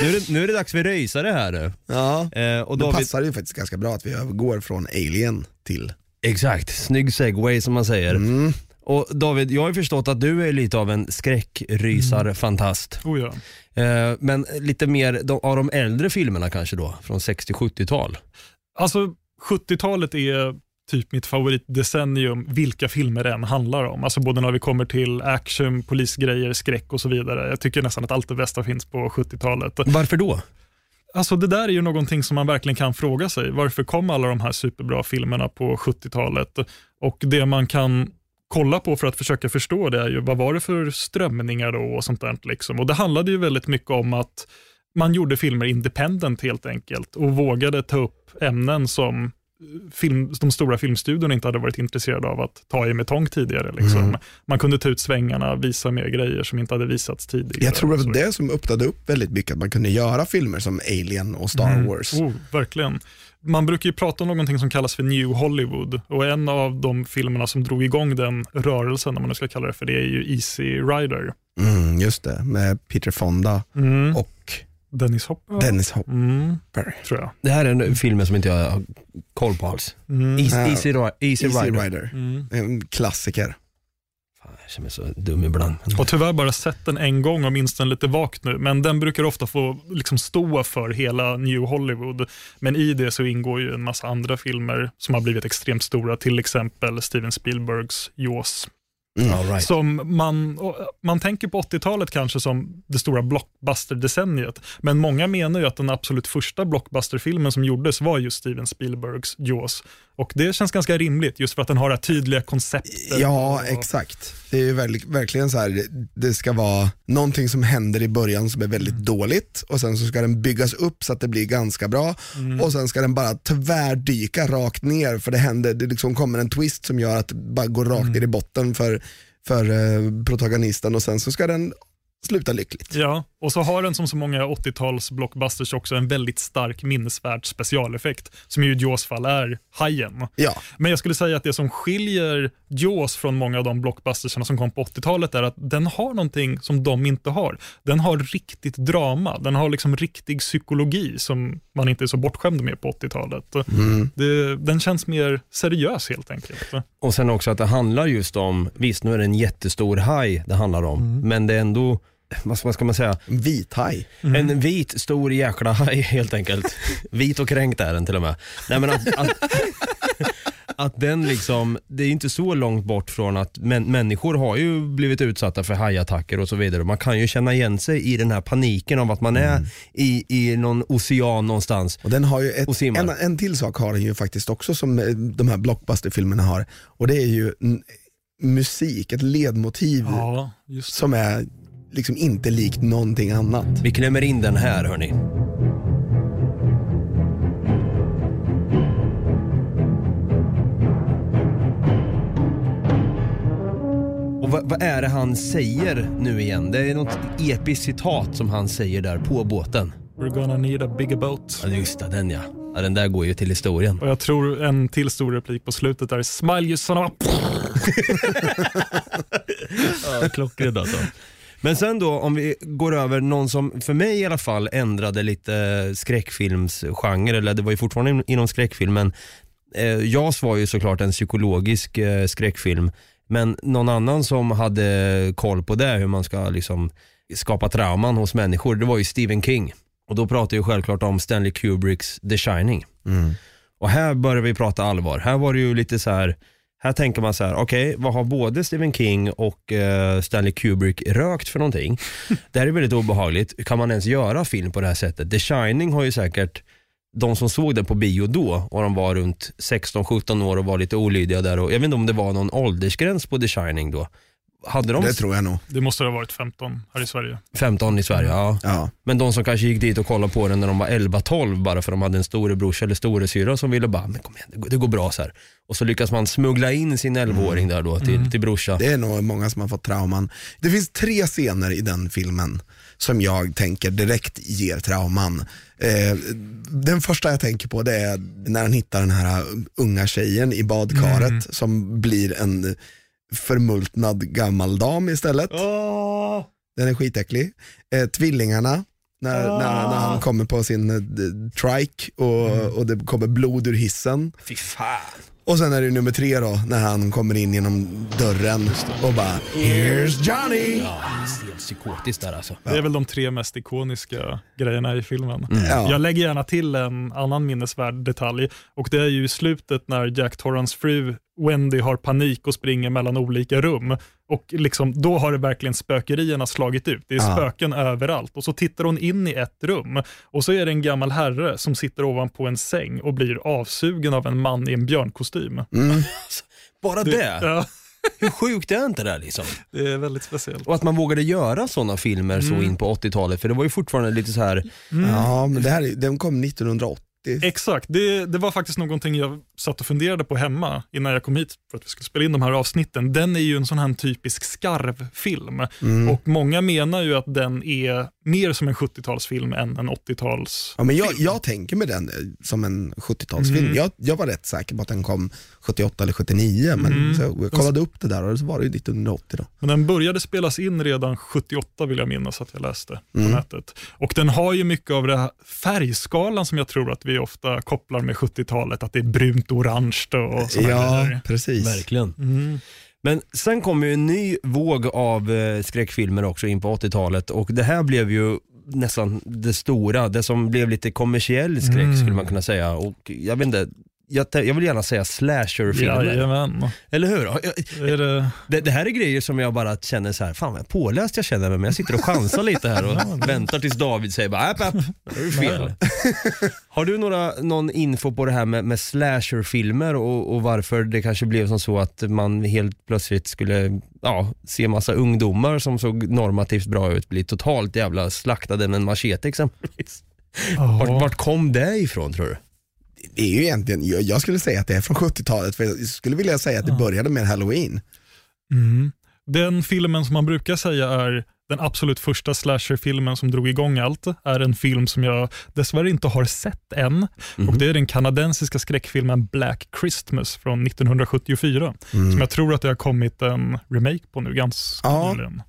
Nu är, det, nu är det dags för rysare här. Ja, eh, och då passar vi... det faktiskt ganska bra att vi går från Alien till... Exakt, snygg segway som man säger. Mm. Och David, jag har förstått att du är lite av en skräckrysarfantast. Mm. Oh ja. eh, Men lite mer de, av de äldre filmerna kanske då, från sextio-sjuttiotal. Alltså sjuttiotalet är typ mitt favoritdecennium, vilka filmer den handlar om. Alltså både när vi kommer till action, polisgrejer, skräck och så vidare. Jag tycker nästan att allt det bästa finns på sjuttiotalet. Varför då? Alltså det där är ju någonting som man verkligen kan fråga sig. Varför kom alla de här superbra filmerna på sjuttiotalet? Och det man kan kolla på för att försöka förstå det är ju vad var det för strömningar då och sånt där liksom. Och det handlade ju väldigt mycket om att man gjorde filmer independent helt enkelt och vågade ta upp ämnen som film, de stora filmstudiorna inte hade varit intresserade av att ta i med tång tidigare liksom. Mm. Man kunde ta ut svängarna, visa mer grejer som inte hade visats tidigare. Jag tror att det var det som öppnade upp väldigt mycket, att man kunde göra filmer som Alien och Star mm. Wars. Oh, verkligen. Man brukar ju prata om någonting som kallas för New Hollywood, och en av de filmerna som drog igång den rörelsen, om man nu ska kalla det för det, är ju Easy Rider. Mm, just det, med Peter Fonda mm. och Dennis Hopper. Dennis Hopper. Mm. Tror jag. Det här är en film som inte jag har koll på alls. Mm. Easy, ja. Easy, Easy Rider. Rider. Mm. En klassiker. Fan, jag känner mig så dum ibland. Och tyvärr bara sett den en gång, och minst den lite vakt nu. Men den brukar ofta få liksom stå för hela New Hollywood. Men i det så ingår ju en massa andra filmer som har blivit extremt stora. Till exempel Steven Spielbergs Jaws. Mm. All right. Som man, man tänker på åttiotalet kanske som det stora blockbuster-decenniet, men många menar ju att den absolut första blockbusterfilmen som gjordes var just Steven Spielbergs Jaws, och det känns ganska rimligt just för att den har det här tydliga konceptet. Ja, exakt. Det är ju verk- verkligen så här, det ska vara någonting som händer i början som är väldigt mm. dåligt, och sen så ska den byggas upp så att det blir ganska bra mm. och sen ska den bara tvärdyka rakt ner, för det händer, det liksom kommer en twist som gör att det bara går rakt mm. ner i botten för för eh, protagonisten, och sen så ska den sluta lyckligt. Ja, och så har den som så många åttiotals blockbusters också en väldigt stark minnesvärd specialeffekt som ju i Jaws fall är hajen. Ja. Men jag skulle säga att det som skiljer Jaws från många av de blockbusterserna som kom på åttiotalet är att den har någonting som de inte har. Den har riktigt drama, den har liksom riktig psykologi som man inte är så bortskämd med på åttiotalet. Mm. Det, den känns mer seriös helt enkelt. Och sen också att det handlar just om, visst nu är det en jättestor haj det handlar om, mm. men det är ändå, vad ska man säga? Vit haj. Mm. En vit, stor jäkla haj helt enkelt. Vit och kränkt är den till och med. Nej, men att, att, att den liksom, det är inte så långt bort från att män, människor har ju blivit utsatta för hajattacker och så vidare. Man kan ju känna igen sig i den här paniken om att man är mm. i, i någon ocean någonstans. Och den har ju ett, en, en till sak har den ju faktiskt också som de här blockbusterfilmerna har. Och det är ju n- musik, ett ledmotiv ja, just det. Som är liksom inte likt någonting annat. Vi klämmer in den här, hörni. Och vad, vad är det han säger nu igen? Det är något episkt citat som han säger där på båten. We're gonna need a bigger boat. Ja, just det, den ja. Ja, den där går ju till historien. Och jag tror en till stor replik på slutet där. Smile you son of a... ja, klockred alltså. Men sen då, om vi går över någon som för mig i alla fall ändrade lite skräckfilmsgenre, eller det var ju fortfarande inom skräckfilmen. Jaws var ju såklart en psykologisk skräckfilm, men någon annan som hade koll på det, hur man ska liksom skapa trauman hos människor, det var ju Stephen King. Och då pratar jag ju självklart om Stanley Kubricks The Shining. Mm. Och här börjar vi prata allvar. Här var det ju lite så här... Här tänker man så här, okej, okay, vad har både Stephen King och uh, Stanley Kubrick rökt för någonting? Det här är väldigt obehagligt. Kan man ens göra film på det här sättet? The Shining har ju säkert, de som såg det på bio då, och de var runt sexton sjutton år och var lite olydiga där. Och jag vet inte om det var någon åldersgräns på The Shining då. Hade de... Det tror jag nog. Det måste ha varit femton här i Sverige. femton i Sverige, ja. ja. Men de som kanske gick dit och kollade på den när de var elva tolv bara för de hade en storebrors eller storesyra som ville bara, men kom igen, det går bra så här. Och så lyckas man smuggla in sin elvaåring där då till, mm. till brorsa. Det är nog många som har fått trauman. Det finns tre scener i den filmen som jag tänker direkt ger trauman. Eh, den första jag tänker på det är när han hittar den här unga tjejen i badkaret mm. som blir en... förmultnad gammal dam istället. Oh! Den är skitäcklig. Eh, tvillingarna När, ah. när, när han kommer på sin uh, trike och, mm. och det kommer blod ur hissen. Fy fan. Och sen är det nummer tre då, när han kommer in genom dörren och bara here's Johnny. Ja, det är psykotiskt där alltså. Det är väl de tre mest ikoniska grejerna i filmen. Mm. Ja. Jag lägger gärna till en annan minnesvärd detalj, och det är ju i slutet när Jack Torrans fru Wendy har panik och springer mellan olika rum, och liksom, då har det verkligen spökerierna slagit ut. Det är ah. spöken överallt, och så tittar hon in i ett rum och så är det en gammal herre som sitter ovanpå en säng och blir avsugen av en man i en björnkostym. Mm. Bara det? det ja. Hur sjukt är inte det där liksom? Det är väldigt speciellt. Och att man vågade göra sådana filmer mm. så in på åttiotalet, för det var ju fortfarande lite så här... Mm. Ja, men det här, den kom nittonhundraåttio. Det... Exakt, det, det var faktiskt någonting jag satt och funderade på hemma innan jag kom hit för att vi skulle spela in de här avsnitten. Den är ju en sån här typisk skarvfilm mm. och många menar ju att den är mer som en sjuttiotalsfilm än en åttiotalsfilm. Ja, men jag, jag tänker med den som en sjuttiotalsfilm. Mm. Jag, jag var rätt säker på att den kom sjuttioåtta eller sjuttionio, men mm. så jag kollade upp det där och så var det ju nittonhundraåttio då. Men den började spelas in redan sjuttioåtta vill jag minnas att jag läste på mm. nätet. Och den har ju mycket av det här färgskalan som jag tror att vi ofta kopplar med sjuttiotalet, att det är brunt, orange och sådana ja, grejer. Precis. Verkligen. Mm. Men sen kom ju en ny våg av skräckfilmer också in på åttiotalet, och det här blev ju nästan det stora, det som blev lite kommersiell skräck mm. skulle man kunna säga, och jag vet inte, jag, jag vill gärna säga slasherfilmer. Jajamän. Eller hur? Jag, jag, det... Det, det här är grejer som jag bara känner så här, fan vad påläst jag känner mig, men jag sitter och chansar lite här och väntar tills David säger bara, app, app, det är fel. Har du några, någon info på det här med, med slasherfilmer och, och varför det kanske blev som så att man helt plötsligt skulle ja, se massa ungdomar som såg normativt bra ut bli totalt jävla slaktade med en machete exempelvis? Oh. Vart, vart kom det ifrån tror du? Det är ju egentligen, jag skulle säga att det är från sjuttiotalet, för jag skulle vilja säga att det började med Halloween. Mm. Den filmen som man brukar säga är den absolut första slasherfilmen som drog igång allt är en film som jag dessvärre inte har sett än. Mm. Och det är den kanadensiska skräckfilmen Black Christmas från nittonhundrasjuttiofyra. Mm. Som jag tror att det har kommit en remake på nu ganska ja. nyligen.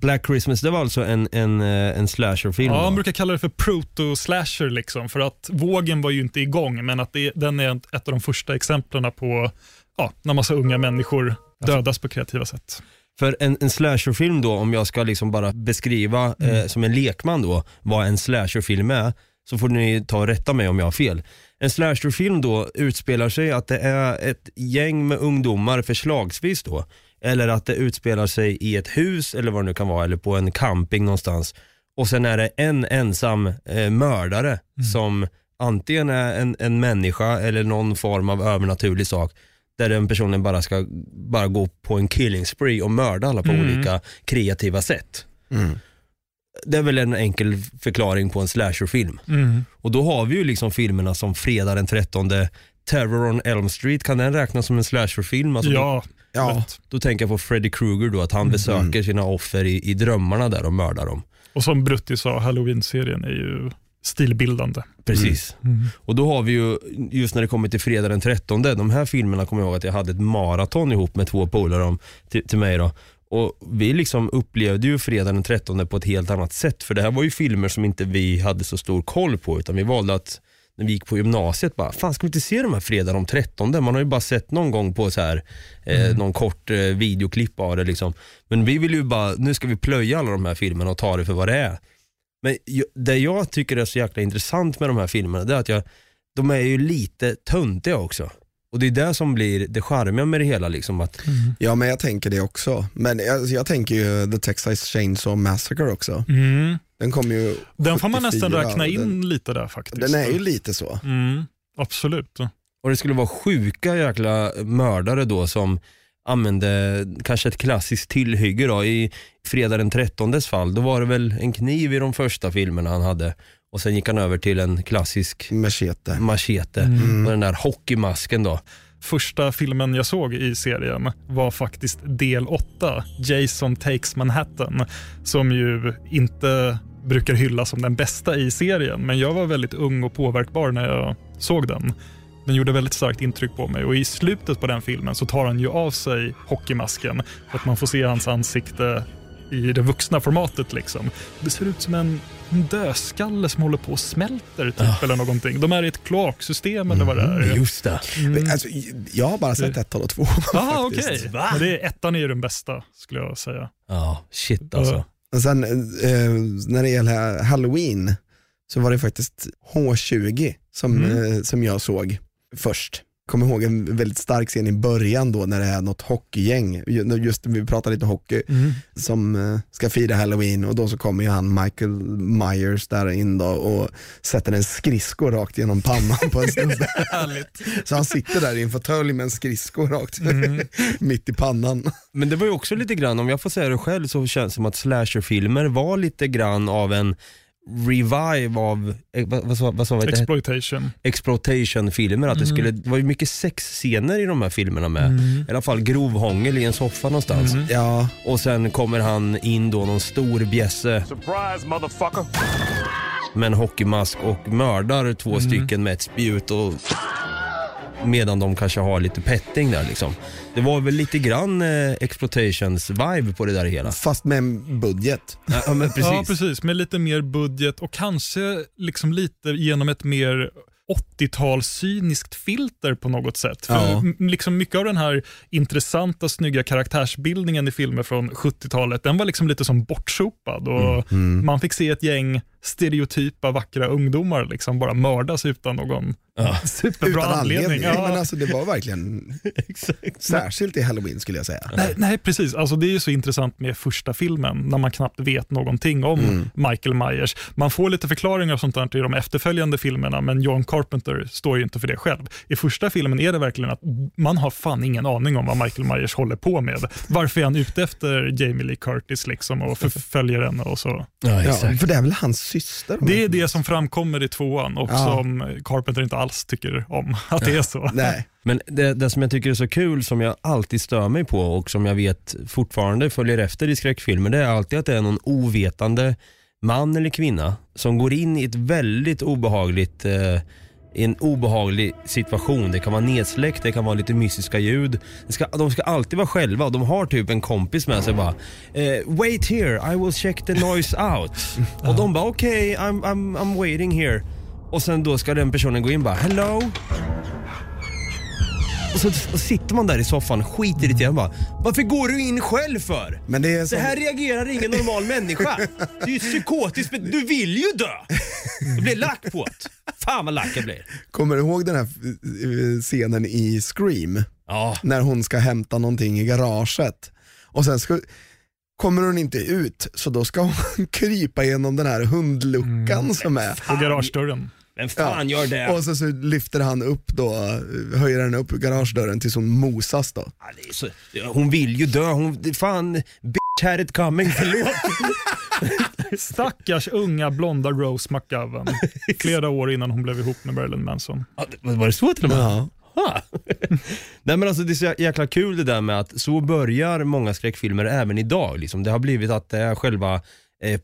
Black Christmas, det var alltså en, en, en slasherfilm? Ja, man brukar kalla det för proto-slasher liksom. För att vågen var ju inte igång, men att det, den är ett av de första exemplen på ja, när massa unga människor dödas på kreativa sätt. För en, en slasherfilm då, om jag ska liksom bara beskriva mm. eh, som en lekman då vad en slasherfilm är, så får ni ta och rätta mig om jag har fel. En slasherfilm då utspelar sig att det är ett gäng med ungdomar förslagsvis då, eller att det utspelar sig i ett hus eller vad det nu kan vara, eller på en camping någonstans, och sen är det en ensam eh, mördare mm. som antingen är en, en människa eller någon form av övernaturlig sak, där den personen bara ska bara gå på en killing spree och mörda alla på mm. olika kreativa sätt. Mm. Det är väl en enkel förklaring på en slasherfilm. Mm. Och då har vi ju liksom filmerna som Fredag den trettonde, Terror on Elm Street, kan den räknas som en slasherfilm? Alltså ja. Då, ja. Då tänker jag på Freddy Krueger då, att han mm. besöker sina offer i, i drömmarna där och mördar dem. Och som Brutti sa, Halloween-serien är ju... stilbildande. Precis. Mm. Mm. Och då har vi ju, just när det kommer till Fredag den trettonde, de här filmerna kommer jag ihåg att jag hade ett maraton ihop med två polare till, till mig då. Och vi liksom upplevde ju Fredag den trettonde på ett helt annat sätt, för det här var ju filmer som inte vi hade så stor koll på, utan vi valde att när vi gick på gymnasiet bara, fan ska vi inte se de här Fredag den trettonde? Man har ju bara sett någon gång på så här mm. eh, någon kort eh, videoklipp av det liksom. Men vi vill ju bara, nu ska vi plöja alla de här filmerna och ta det för vad det är. Men det jag tycker är så jäkla intressant med de här filmerna, det är att jag, de är ju lite töntiga också. Och det är det som blir det charmiga med det hela. Liksom, att... mm. Ja, men jag tänker det också. Men jag, jag tänker ju The Texas Chainsaw Massacre också. Mm. Den kom ju sjuttiofyra. Den får man nästan räkna in den, lite där faktiskt. Den är ju lite så. Mm, absolut. Och det skulle vara sjuka jäkla mördare då som... använde kanske ett klassiskt tillhygge då. I Fredag den trettondes fall, då var det väl en kniv i de första filmerna han hade, och sen gick han över till en klassisk machete, machete. Mm. Och den där hockeymasken då. Första filmen jag såg i serien var faktiskt del åtta, Jason Takes Manhattan, som ju inte brukar hyllas som den bästa i serien, men jag var väldigt ung och påverkbar när jag såg den. Den gjorde väldigt starkt intryck på mig, och i slutet på den filmen så tar han ju av sig hockeymasken så att man får se hans ansikte i det vuxna formatet liksom. Det ser ut som en dödskalle som håller på och smälter typ oh. eller någonting. De är i ett kloaksystem eller vad det är. Just det. Mm. Alltså, jag har bara sett ettan och två. Ja, okej. Okay. Men det är, ettan är ju den bästa skulle jag säga. Ja, oh, shit alltså. Uh, och sen eh, när det gäller Halloween så var det faktiskt H tjugo som, mm. eh, som jag såg först. Kommer ihåg en väldigt stark scen i början då när det är något hockeygäng, just vi pratar lite hockey mm. som ska fira Halloween, och då så kommer ju han Michael Myers där in då och sätter en skridsko rakt genom pannan på en snubbe. Så han sitter där i en fåtölj med en skridsko rakt mm. mitt i pannan. Men det var ju också lite grann, om jag får säga det själv, så känns det som att slasherfilmer var lite grann av en revive av vad, vad, vad, vad exploitation exploitation filmer att det skulle mm. det var ju mycket sexscener i de här filmerna med mm. i alla fall grov hångel i en soffa någonstans. Mm. Ja, och sen kommer han in då någon stor bjässe. Surprise motherfucker. Med en hockeymask och mördar två mm. stycken med ett spjut, och medan de kanske har lite petting där liksom. Det var väl lite grann eh, exploitations vibe på det där hela. Fast med en budget. Ja, men precis. Ja, precis. Med lite mer budget och kanske liksom lite genom ett mer åttio-tals cyniskt filter på något sätt. För ja. m- liksom mycket av den här intressanta, snygga karaktärsbildningen i filmer från sjuttio-talet, den var liksom lite som bortsopad, och mm. man fick se ett gäng stereotypa, vackra ungdomar liksom bara mördas utan någon ja. superbra utan anledning. anledning. Ja. Men alltså det var verkligen exakt. Särskilt i Halloween skulle jag säga. Nej, nej precis. Alltså det är ju så intressant med första filmen när man knappt vet någonting om mm. Michael Myers. Man får lite förklaringar och sånt där i de efterföljande filmerna, men John Carpenter står ju inte för det själv. I första filmen är det verkligen att man har fan ingen aning om vad Michael Myers håller på med. Varför är han ute efter Jamie Lee Curtis liksom och förföljer henne och så. Ja, exakt. Ja, för det är väl hans syster. Det är det som framkommer i tvåan och ja. som Carpenter inte alls tycker om att ja. det är så. Nej. Men det, det som jag tycker är så kul, som jag alltid stör mig på och som jag vet fortfarande följer efter i skräckfilmer, det är alltid att det är någon ovetande man eller kvinna som går in i ett väldigt obehagligt eh, en obehaglig situation. Det kan vara nedsläckt, det kan vara lite mystiska ljud. Det ska, de ska alltid vara själva. De har typ en kompis med sig bara eh, wait here, I will check the noise out. Och de bara okej, okay, I'm, I'm, I'm waiting here. Och sen då ska den personen gå in bara hello. Och så och sitter man där i soffan, skiter i det igen bara, varför går du in själv för? Men det, är som... det här reagerar ingen normal människa. Det är ju psykotiskt, men du vill ju dö. Du blir lack på det. Fan vad lack jag blir. Kommer du ihåg den här scenen i Scream? Ja. När hon ska hämta någonting i garaget. Och sen ska... kommer hon inte ut, så då ska hon krypa genom den här hundluckan mm. som är. Och garagedörren. Men fan ja. gör det. Och så, så lyfter han upp då, höjer han upp garagedörren tills hon mosas då. Ja, det är så, hon vill ju dö. Hon, fan, bitch had it coming. Stackars unga blonda Rose McGowan. Flera år innan hon blev ihop med Marilyn Manson. Ja, det, var det så till och med? Ja. Nej, men alltså det är så jäkla kul det där med att så börjar många skräckfilmer även idag. Liksom. Det har blivit att det är själva...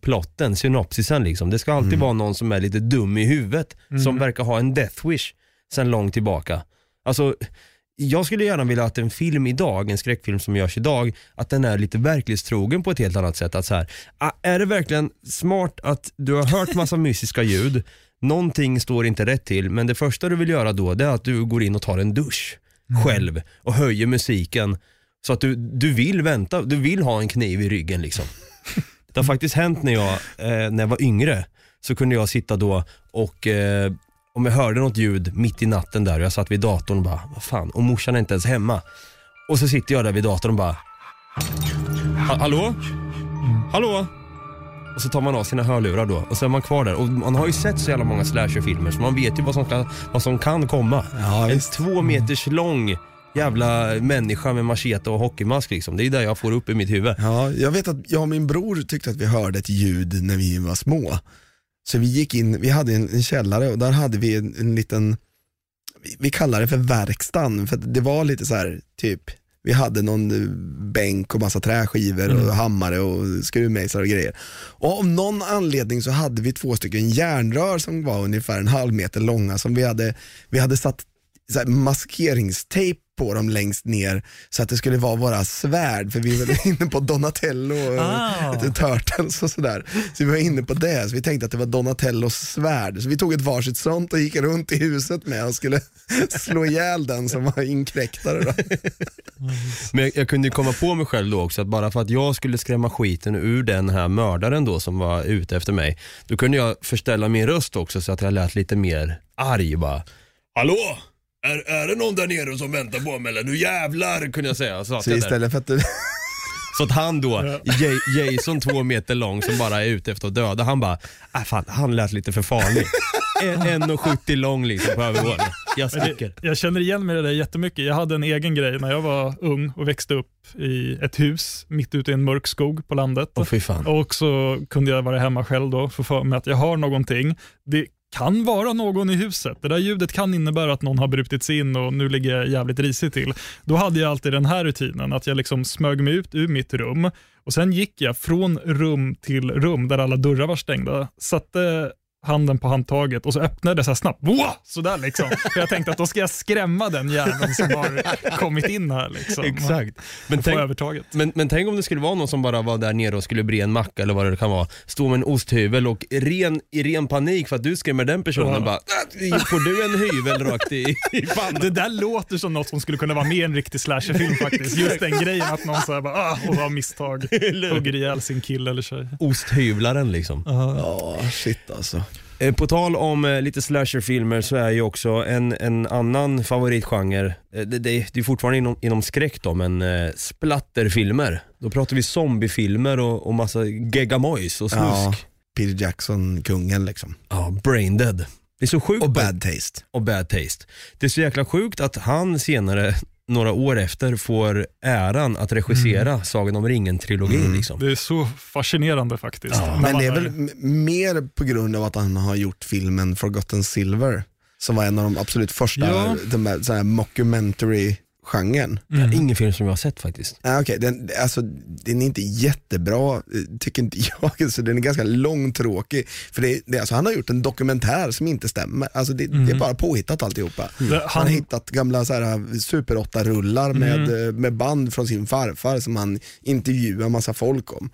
plotten, synopsisen liksom. Det ska alltid mm. vara någon som är lite dum i huvudet mm. som verkar ha en death wish sen långt tillbaka. Alltså jag skulle gärna vilja att en film idag, en skräckfilm som görs idag, att den är lite verklighetstrogen på ett helt annat sätt. Att så här, är det verkligen smart att du har hört massa mystiska ljud, någonting står inte rätt till, men det första du vill göra då, det är att du går in och tar en dusch mm. själv och höjer musiken så att du, du vill vänta, du vill ha en kniv i ryggen liksom. Det har faktiskt hänt när jag, eh, när jag var yngre, så kunde jag sitta då och eh, om jag hörde något ljud mitt i natten där, och jag satt vid datorn och bara, vad fan, och morsan är inte ens hemma. Och så sitter jag där vid datorn och bara, hallå? Hallå? Och så tar man av sina hörlurar då, och så är man kvar där. Och man har ju sett så jävla många slasherfilmer, så man vet ju vad som kan, vad som kan komma. Ja, en två meters lång... jävla människa med machete och hockeymask liksom. Det är där jag får upp i mitt huvud. Ja, jag vet att jag och min bror tyckte att vi hörde ett ljud när vi var små. Så vi gick in, vi hade en, en källare, och där hade vi en, en liten, vi kallar det för verkstan, för det var lite så här typ, vi hade någon bänk och massa träskivor mm. och hammare och skruvmejsar och grejer. Och av någon anledning så hade vi två stycken järnrör som var ungefär en halv meter långa, som vi hade, vi hade satt så här maskeringstejp på dem längst ner så att det skulle vara våra svärd, för vi var inne på Donatello och oh. Turtles och sådär. Så vi var inne på det, så vi tänkte att det var Donatellos svärd. Så vi tog ett varsitt sånt och gick runt i huset med och skulle slå ihjäl den som var inkräktare då. Men jag kunde ju komma på mig själv då också, att bara för att jag skulle skrämma skiten ur den här mördaren då som var ute efter mig, då kunde jag förställa min röst också så att jag lät lite mer arg, bara hallå! Är, är det någon där nere som väntar på mig? Eller nu jävlar, kunde jag säga. Så, så istället för att du... Så att han då, ja. Jason två meter lång som bara är ute efter att döda, han bara, ah fan, han lät lite för farlig. en komma sjuttio lång liksom på övergården. Jag sticker. Jag känner igen mig det där jättemycket. Jag hade en egen grej när jag var ung och växte upp i ett hus mitt ute i en mörk skog på landet. Oh, fy fan. Och så kunde jag vara hemma själv då för med att jag har någonting. Det kan vara någon i huset. Det där ljudet kan innebära att någon har brutit sig in och nu ligger jag jävligt risigt till. Då hade jag alltid den här rutinen att jag liksom smög mig ut ur mitt rum och sen gick jag från rum till rum där alla dörrar var stängda. Satte handen på handtaget och så öppnade det så här snabbt. Wow! Så där liksom. För jag tänkte att då ska jag skrämma den jäveln som har kommit in här liksom. Exakt. Men tänk, övertaget. Men, men tänk om det skulle vara någon som bara var där nere och skulle bre en macka eller vad det kan vara. Stå med en osthyvel och ren, i ren panik för att du skrämmer den personen, ja, bara, får du en hyvel rakt i, i pannan. Det där låter som något som skulle kunna vara med i en riktig slasherfilm faktiskt. Just den grejen att någon så här bara, ah, och har misstag. Hugger ihjäl sin kille eller tjej. Osthyvlaren liksom. Ja, oh, shit alltså. På tal om lite slasherfilmer så är ju också en, en annan favoritgenre, det, det, det är fortfarande inom, inom skräck då, men eh, splatterfilmer. Då pratar vi zombiefilmer och, och massa geggamojs och snusk. Ja, Peter Jackson, kungen liksom. Ja, Braindead. Det är så sjukt. Och Bad Taste. Och Bad Taste. Det är så jäkla sjukt att han senare, några år efter, får äran att regissera mm. Sagan om ringen-trilogin. Mm. Liksom. Det är så fascinerande faktiskt. Ja. Men det är väl m- mer på grund av att han har gjort filmen Forgotten Silver, som var en av de absolut första, ja, den där, sån här mockumentary-genren. Det är ingen film som jag har sett faktiskt. Ah, okay. den, alltså, den är inte jättebra, tycker inte jag. Så den är ganska långtråkig. För det, det, alltså, han har gjort en dokumentär som inte stämmer. Alltså, det, mm. det är bara påhittat alltihopa. Mm. Han... han har hittat gamla så här, Super åtta-rullar med, mm. med band från sin farfar som han intervjuar massa folk om.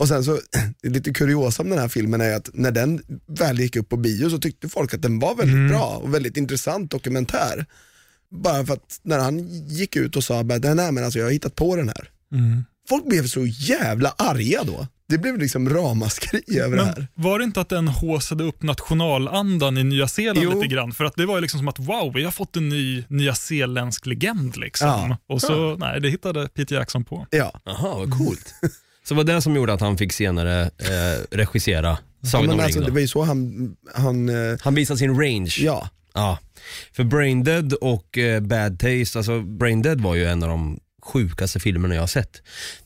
Och sen så, lite kuriosa om den här filmen är att när den väl gick upp på bio så tyckte folk att den var väldigt mm. bra och väldigt intressant dokumentär. Bara för att när han gick ut och sa att nej, men alltså, jag har hittat på den här. Mm. Folk blev så jävla arga då. Det blev liksom ramaskri över men det här. Var det inte att den håsade upp nationalandan i Nya Zeeland lite grann? För att det var ju liksom som att wow, vi har fått en ny Nya Zeeländsk legend liksom. Ja. Och så, ja, nej, det hittade Peter Jackson på. Ja. Aha, vad coolt. Så var det som gjorde att han fick senare eh, regissera Sagan om ringen. Det var ju så han... Han, eh... han visade sin range. Ja. Ja, för Braindead och eh, Bad Taste, alltså Braindead var ju en av de sjukaste filmerna jag har sett.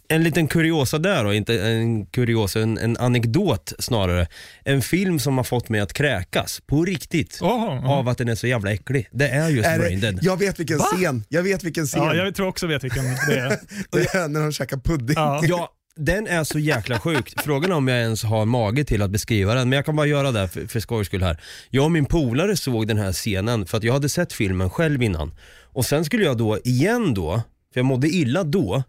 En liten kuriosa där då, inte en kuriosa, en, en anekdot snarare. En film som har fått mig att kräkas på riktigt oh, oh. av att den är så jävla äcklig. Det är just är Braindead. Det, jag vet vilken Va? scen, jag vet vilken scen. Ja, jag tror också vet vilken det är. Det är när de käkar pudding. Ja, ja. Den är så jäkla sjuk. Frågan är om jag ens har mage till att beskriva den. Men jag kan bara göra det för, för skojs skull här. Jag och min polare såg den här scenen för att jag hade sett filmen själv innan. Och sen skulle jag då igen då, för jag mådde illa då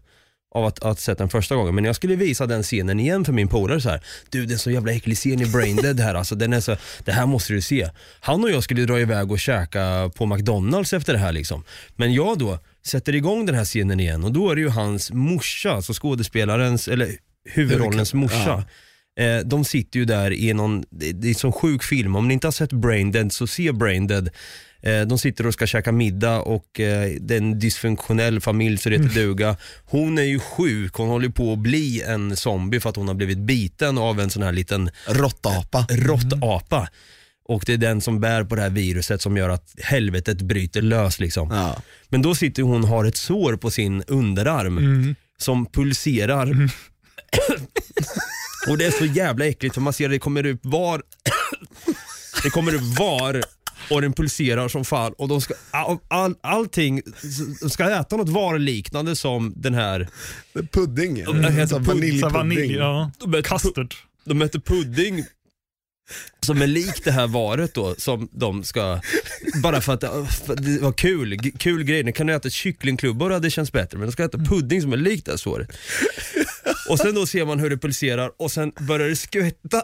av att, att sett den första gången. Men jag skulle visa den scenen igen för min polare så här. Du, den är så jävla äcklig scen i Braindead här. Alltså, den är så, det här måste du se. Han och jag skulle dra iväg och käka på McDonalds efter det här liksom. Men jag då sätter igång den här scenen igen och då är det ju hans morsa, alltså skådespelarens eller huvudrollens morsa. Ja. Eh, de sitter ju där i någon, det är som sjuk film. Om ni inte har sett Braindead så se Braindead. Eh, de sitter och ska käka middag och eh, det är en dysfunktionell familj så det heter mm. duga. Hon är ju sjuk, hon håller på att bli en zombie för att hon har blivit biten av en sån här liten råttapa. Eh, råttapa. Mm. Och det är den som bär på det här viruset som gör att helvetet bryter lös liksom. Ja. Men då sitter hon och har ett sår på sin underarm mm. som pulserar. Mm. Och det är så jävla äckligt för man ser att det kommer upp var det kommer upp var och den pulserar som fan och de ska all, all, allting de ska äta något varliknande som den här pudding. De heter vaniljpudding. Vanilj, ja. De äter, de äter pudding. som är likt det här varet då, som de ska, bara för att det var kul, kul grej. Nu kan du äta kycklingklubbor, det känns bättre, men de ska äta pudding som är likt det här såret. Och sen då ser man hur det pulserar och sen börjar det skvätta.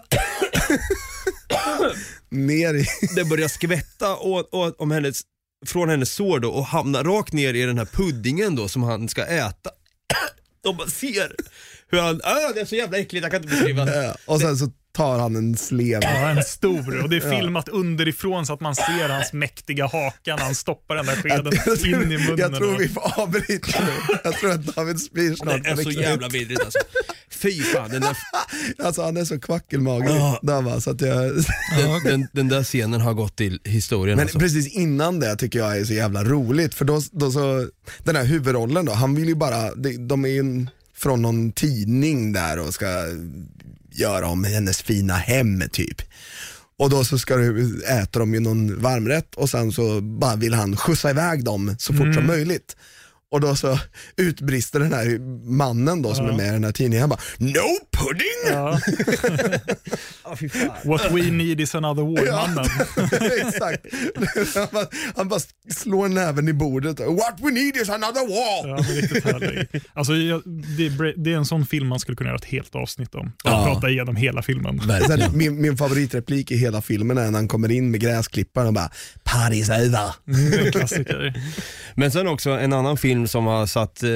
Ner. Det börjar skvätta och, och, om hennes, från hennes sår då, och hamnar rakt ner i den här puddingen då som han ska äta. Och man ser hur han, ah, det är så jävla äckligt, jag kan inte beskriva det. Och sen så tar han en slev. Ja, en stor. Och det är filmat underifrån så att man ser hans mäktiga hakan. Han stoppar den där skeden in i munnen. Jag tror vi får avbryta nu. Jag tror att David spyr snart. Det är så jävla vidrigt alltså. Fy fan. Den där... Alltså han är så kvackelmagig. Ja. Där var, så att jag... den, den, den där scenen har gått till historien. Men alltså, precis innan det tycker jag är så jävla roligt. För då, då så... Den här huvudrollen då. Han vill ju bara... De är ju från någon tidning där och ska... göra om hennes fina hem typ. Och då så ska du äta dem ju någon varmrätt och sen så bara vill han skjutsa iväg dem så fort mm. som möjligt. Och då så utbrister den här mannen då som ja. är med i den här tidningen. Han bara, no pudding! Ja. Oh, fy fan. What we need is another war, ja, mannen. Exakt. Han bara, han bara slår näven i bordet. What we need is another war! Ja, riktigt härlig. Alltså, det, det är en sån film man skulle kunna göra ett helt avsnitt om. Och ja. prata igenom hela filmen. Sen, min, min favoritreplik i hela filmen är när han kommer in med gräsklipparen och bara, Paris över. En klassiker. Men sen också en annan film som har satt eh,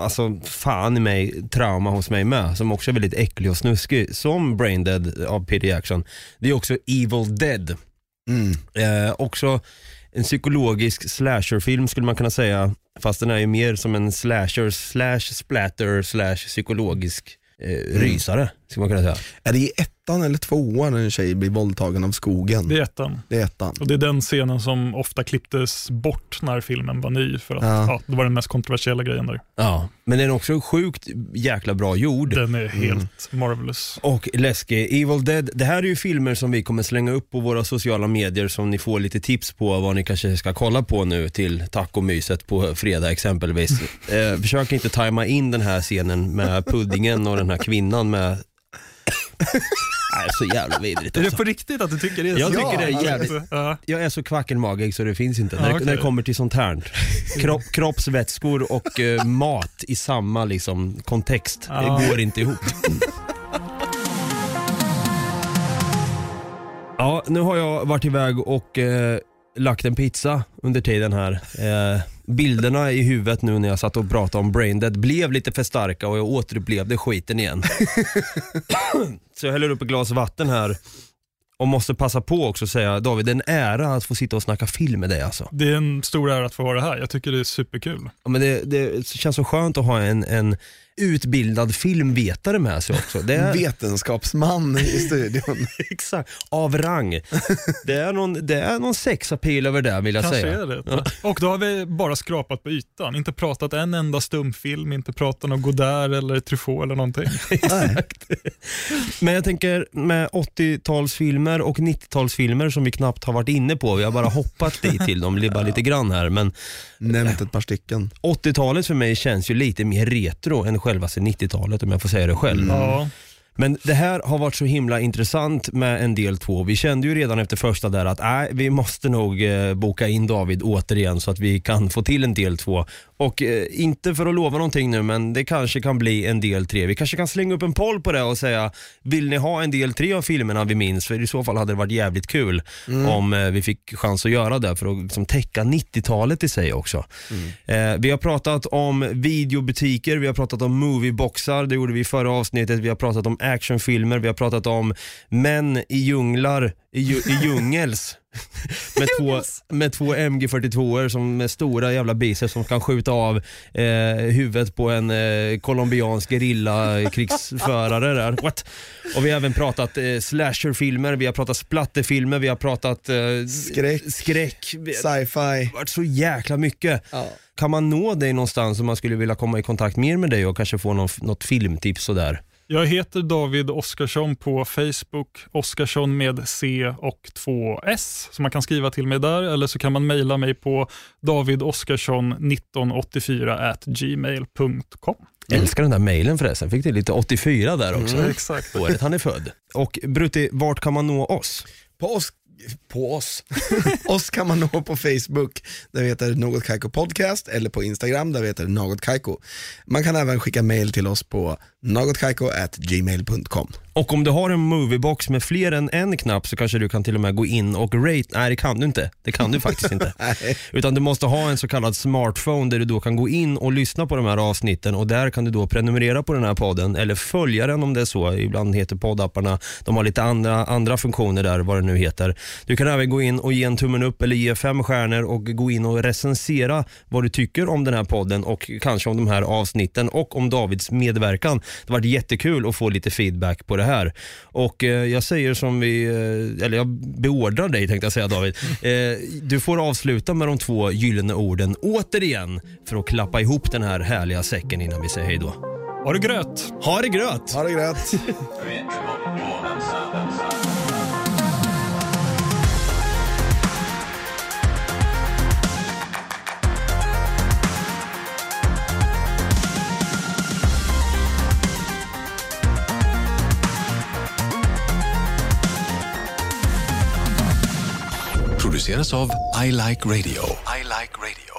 alltså fan i mig, trauma hos mig med, som också är väldigt äcklig och snuskig, som Braindead av Peter Jackson. Det är också Evil Dead. Mm. Eh, också en psykologisk slasherfilm skulle man kunna säga, fast den är ju mer som en slasher slash splatter slash psykologisk eh, rysare skulle man kunna säga. Är det i ettan eller tvåan när en tjej blir våldtagen av skogen? Det är ettan. Det är ettan. Och det är den scenen som ofta klipptes bort när filmen var ny, för att ja. Ja, det var den mest kontroversiella grejen där. Ja, men den är också sjukt jäkla bra gjord. Den är helt mm. marvelous. Och läskig. Evil Dead, det här är ju filmer som vi kommer slänga upp på våra sociala medier, som ni får lite tips på vad ni kanske ska kolla på nu till tacomyset på fredag exempelvis. eh, försök inte tajma in den här scenen med puddingen och den här kvinnan med... Nej, så jävla vidrigt. Är det på riktigt att du tycker det? Är jag så? tycker det är jävligt. Ja. Jag är så kvackelmagig så det finns inte. Ja, när, okay. när det kommer till sånt här. Kropp, kroppsvätskor och eh, mat i samma liksom kontext. Ja. Det går inte ihop. Ja, nu har jag varit iväg och eh, lagt en pizza under tiden här. Eh, bilderna i huvudet nu när jag satt och pratade om Braindead blev lite för starka och jag återupplevde skiten igen. Så jag häller upp ett glas vatten här och måste passa på också att säga, David, det är en ära att få sitta och snacka film med dig alltså. Det är en stor ära att få vara här, jag tycker det är superkul. Ja, men det, det känns så skönt att ha en, en utbildad filmvetare med sig också. Det är... vetenskapsman i studion. Exakt, av rang. Det är någon, det är någon sexapil över det, vill jag Kanske säga. Är det. Ja. Och då har vi bara skrapat på ytan, inte pratat en enda stumfilm, inte pratat om Godard eller Truffaut eller någonting. Exakt. Men jag tänker med åttio-talsfilmer och nittio-talsfilmer som vi knappt har varit inne på, vi har bara hoppat dit till dem, bara lite grann här, men nämnt ett par stycken. åttio-talet för mig känns ju lite mer retro än själva sen nittio-talet, om jag får säga det själv. Mm. Ja. Men det här har varit så himla intressant med en del två. Vi kände ju redan efter första där att nej, vi måste nog eh, boka in David återigen så att vi kan få till en del två. Och eh, inte för att lova någonting nu, men det kanske kan bli en del tre. Vi kanske kan slänga upp en poll på det och säga, vill ni ha en del tre av filmerna vi minns? För i så fall hade det varit jävligt kul mm. om eh, vi fick chans att göra det, för att liksom täcka nittio-talet i sig också. Mm. Eh, vi har pratat om videobutiker, vi har pratat om movieboxar, det gjorde vi i förra avsnittet. Vi har pratat om actionfilmer, vi har pratat om män i djunglar, i, ju, i djungels med två, med två M G fyrtiotvåor som med stora jävla biceps som kan skjuta av eh, huvudet på en eh, colombiansk gerillakrigsförare där. What? Och vi har även pratat eh, slasherfilmer, vi har pratat splatterfilmer, vi har pratat eh, skräck, skräck. sci-fi. Vart så jäkla mycket. Ja. Kan man nå dig någonstans om man skulle vilja komma i kontakt mer med dig och kanske få någon, något filmtips så där? Jag heter David Oskarsson på Facebook, Oskarsson med C och två S, så man kan skriva till mig där, eller så kan man mejla mig på davidoskarsson nitton åttiofyra at gmail punkt com. Mm. Älskar den där mejlen förresten. Fick det lite åttiofyra där också. Mm, exakt. Året han är född. Och Brutti, vart kan man nå oss? På oss. På oss. Oss kan man nå på Facebook, där heter Något Kaiko Podcast, eller på Instagram, där heter Något Kaiko. Man kan även skicka mejl till oss på någotkaiko at gmail dot com. Och om du har en moviebox med fler än en knapp, så kanske du kan till och med gå in och rate. Nej, det kan du inte. Det kan du faktiskt inte. Utan du måste ha en så kallad smartphone, där du då kan gå in och lyssna på de här avsnitten. Och där kan du då prenumerera på den här podden, eller följa den om det är så. Ibland heter poddapparna, de har lite andra, andra funktioner där, vad det nu heter. Du kan även gå in och ge en tummen upp eller ge fem stjärnor och gå in och recensera vad du tycker om den här podden och kanske om de här avsnitten och om Davids medverkan. Det har varit jättekul att få lite feedback på det här. Och eh, jag säger som vi, eh, eller jag beordrar dig, tänkte jag säga, David. Eh, du får avsluta med de två gyllene orden återigen för att klappa ihop den här härliga säcken innan vi säger hej då. Har du gröt? Har du gröt? Har du gröt? Produceras av I Like Radio. I Like Radio.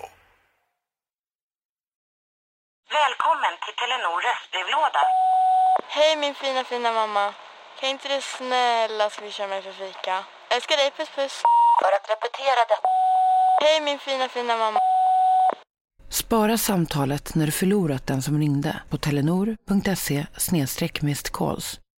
Välkommen till Telenor röstbrevlåda. Hej min fina fina mamma. Kan inte du snälla swisha mig för fika? Älskar dig, puss puss. För att repetera det. Hej min fina fina mamma. Spara samtalet när du förlorat den som ringde på telenor punkt se slash missed calls.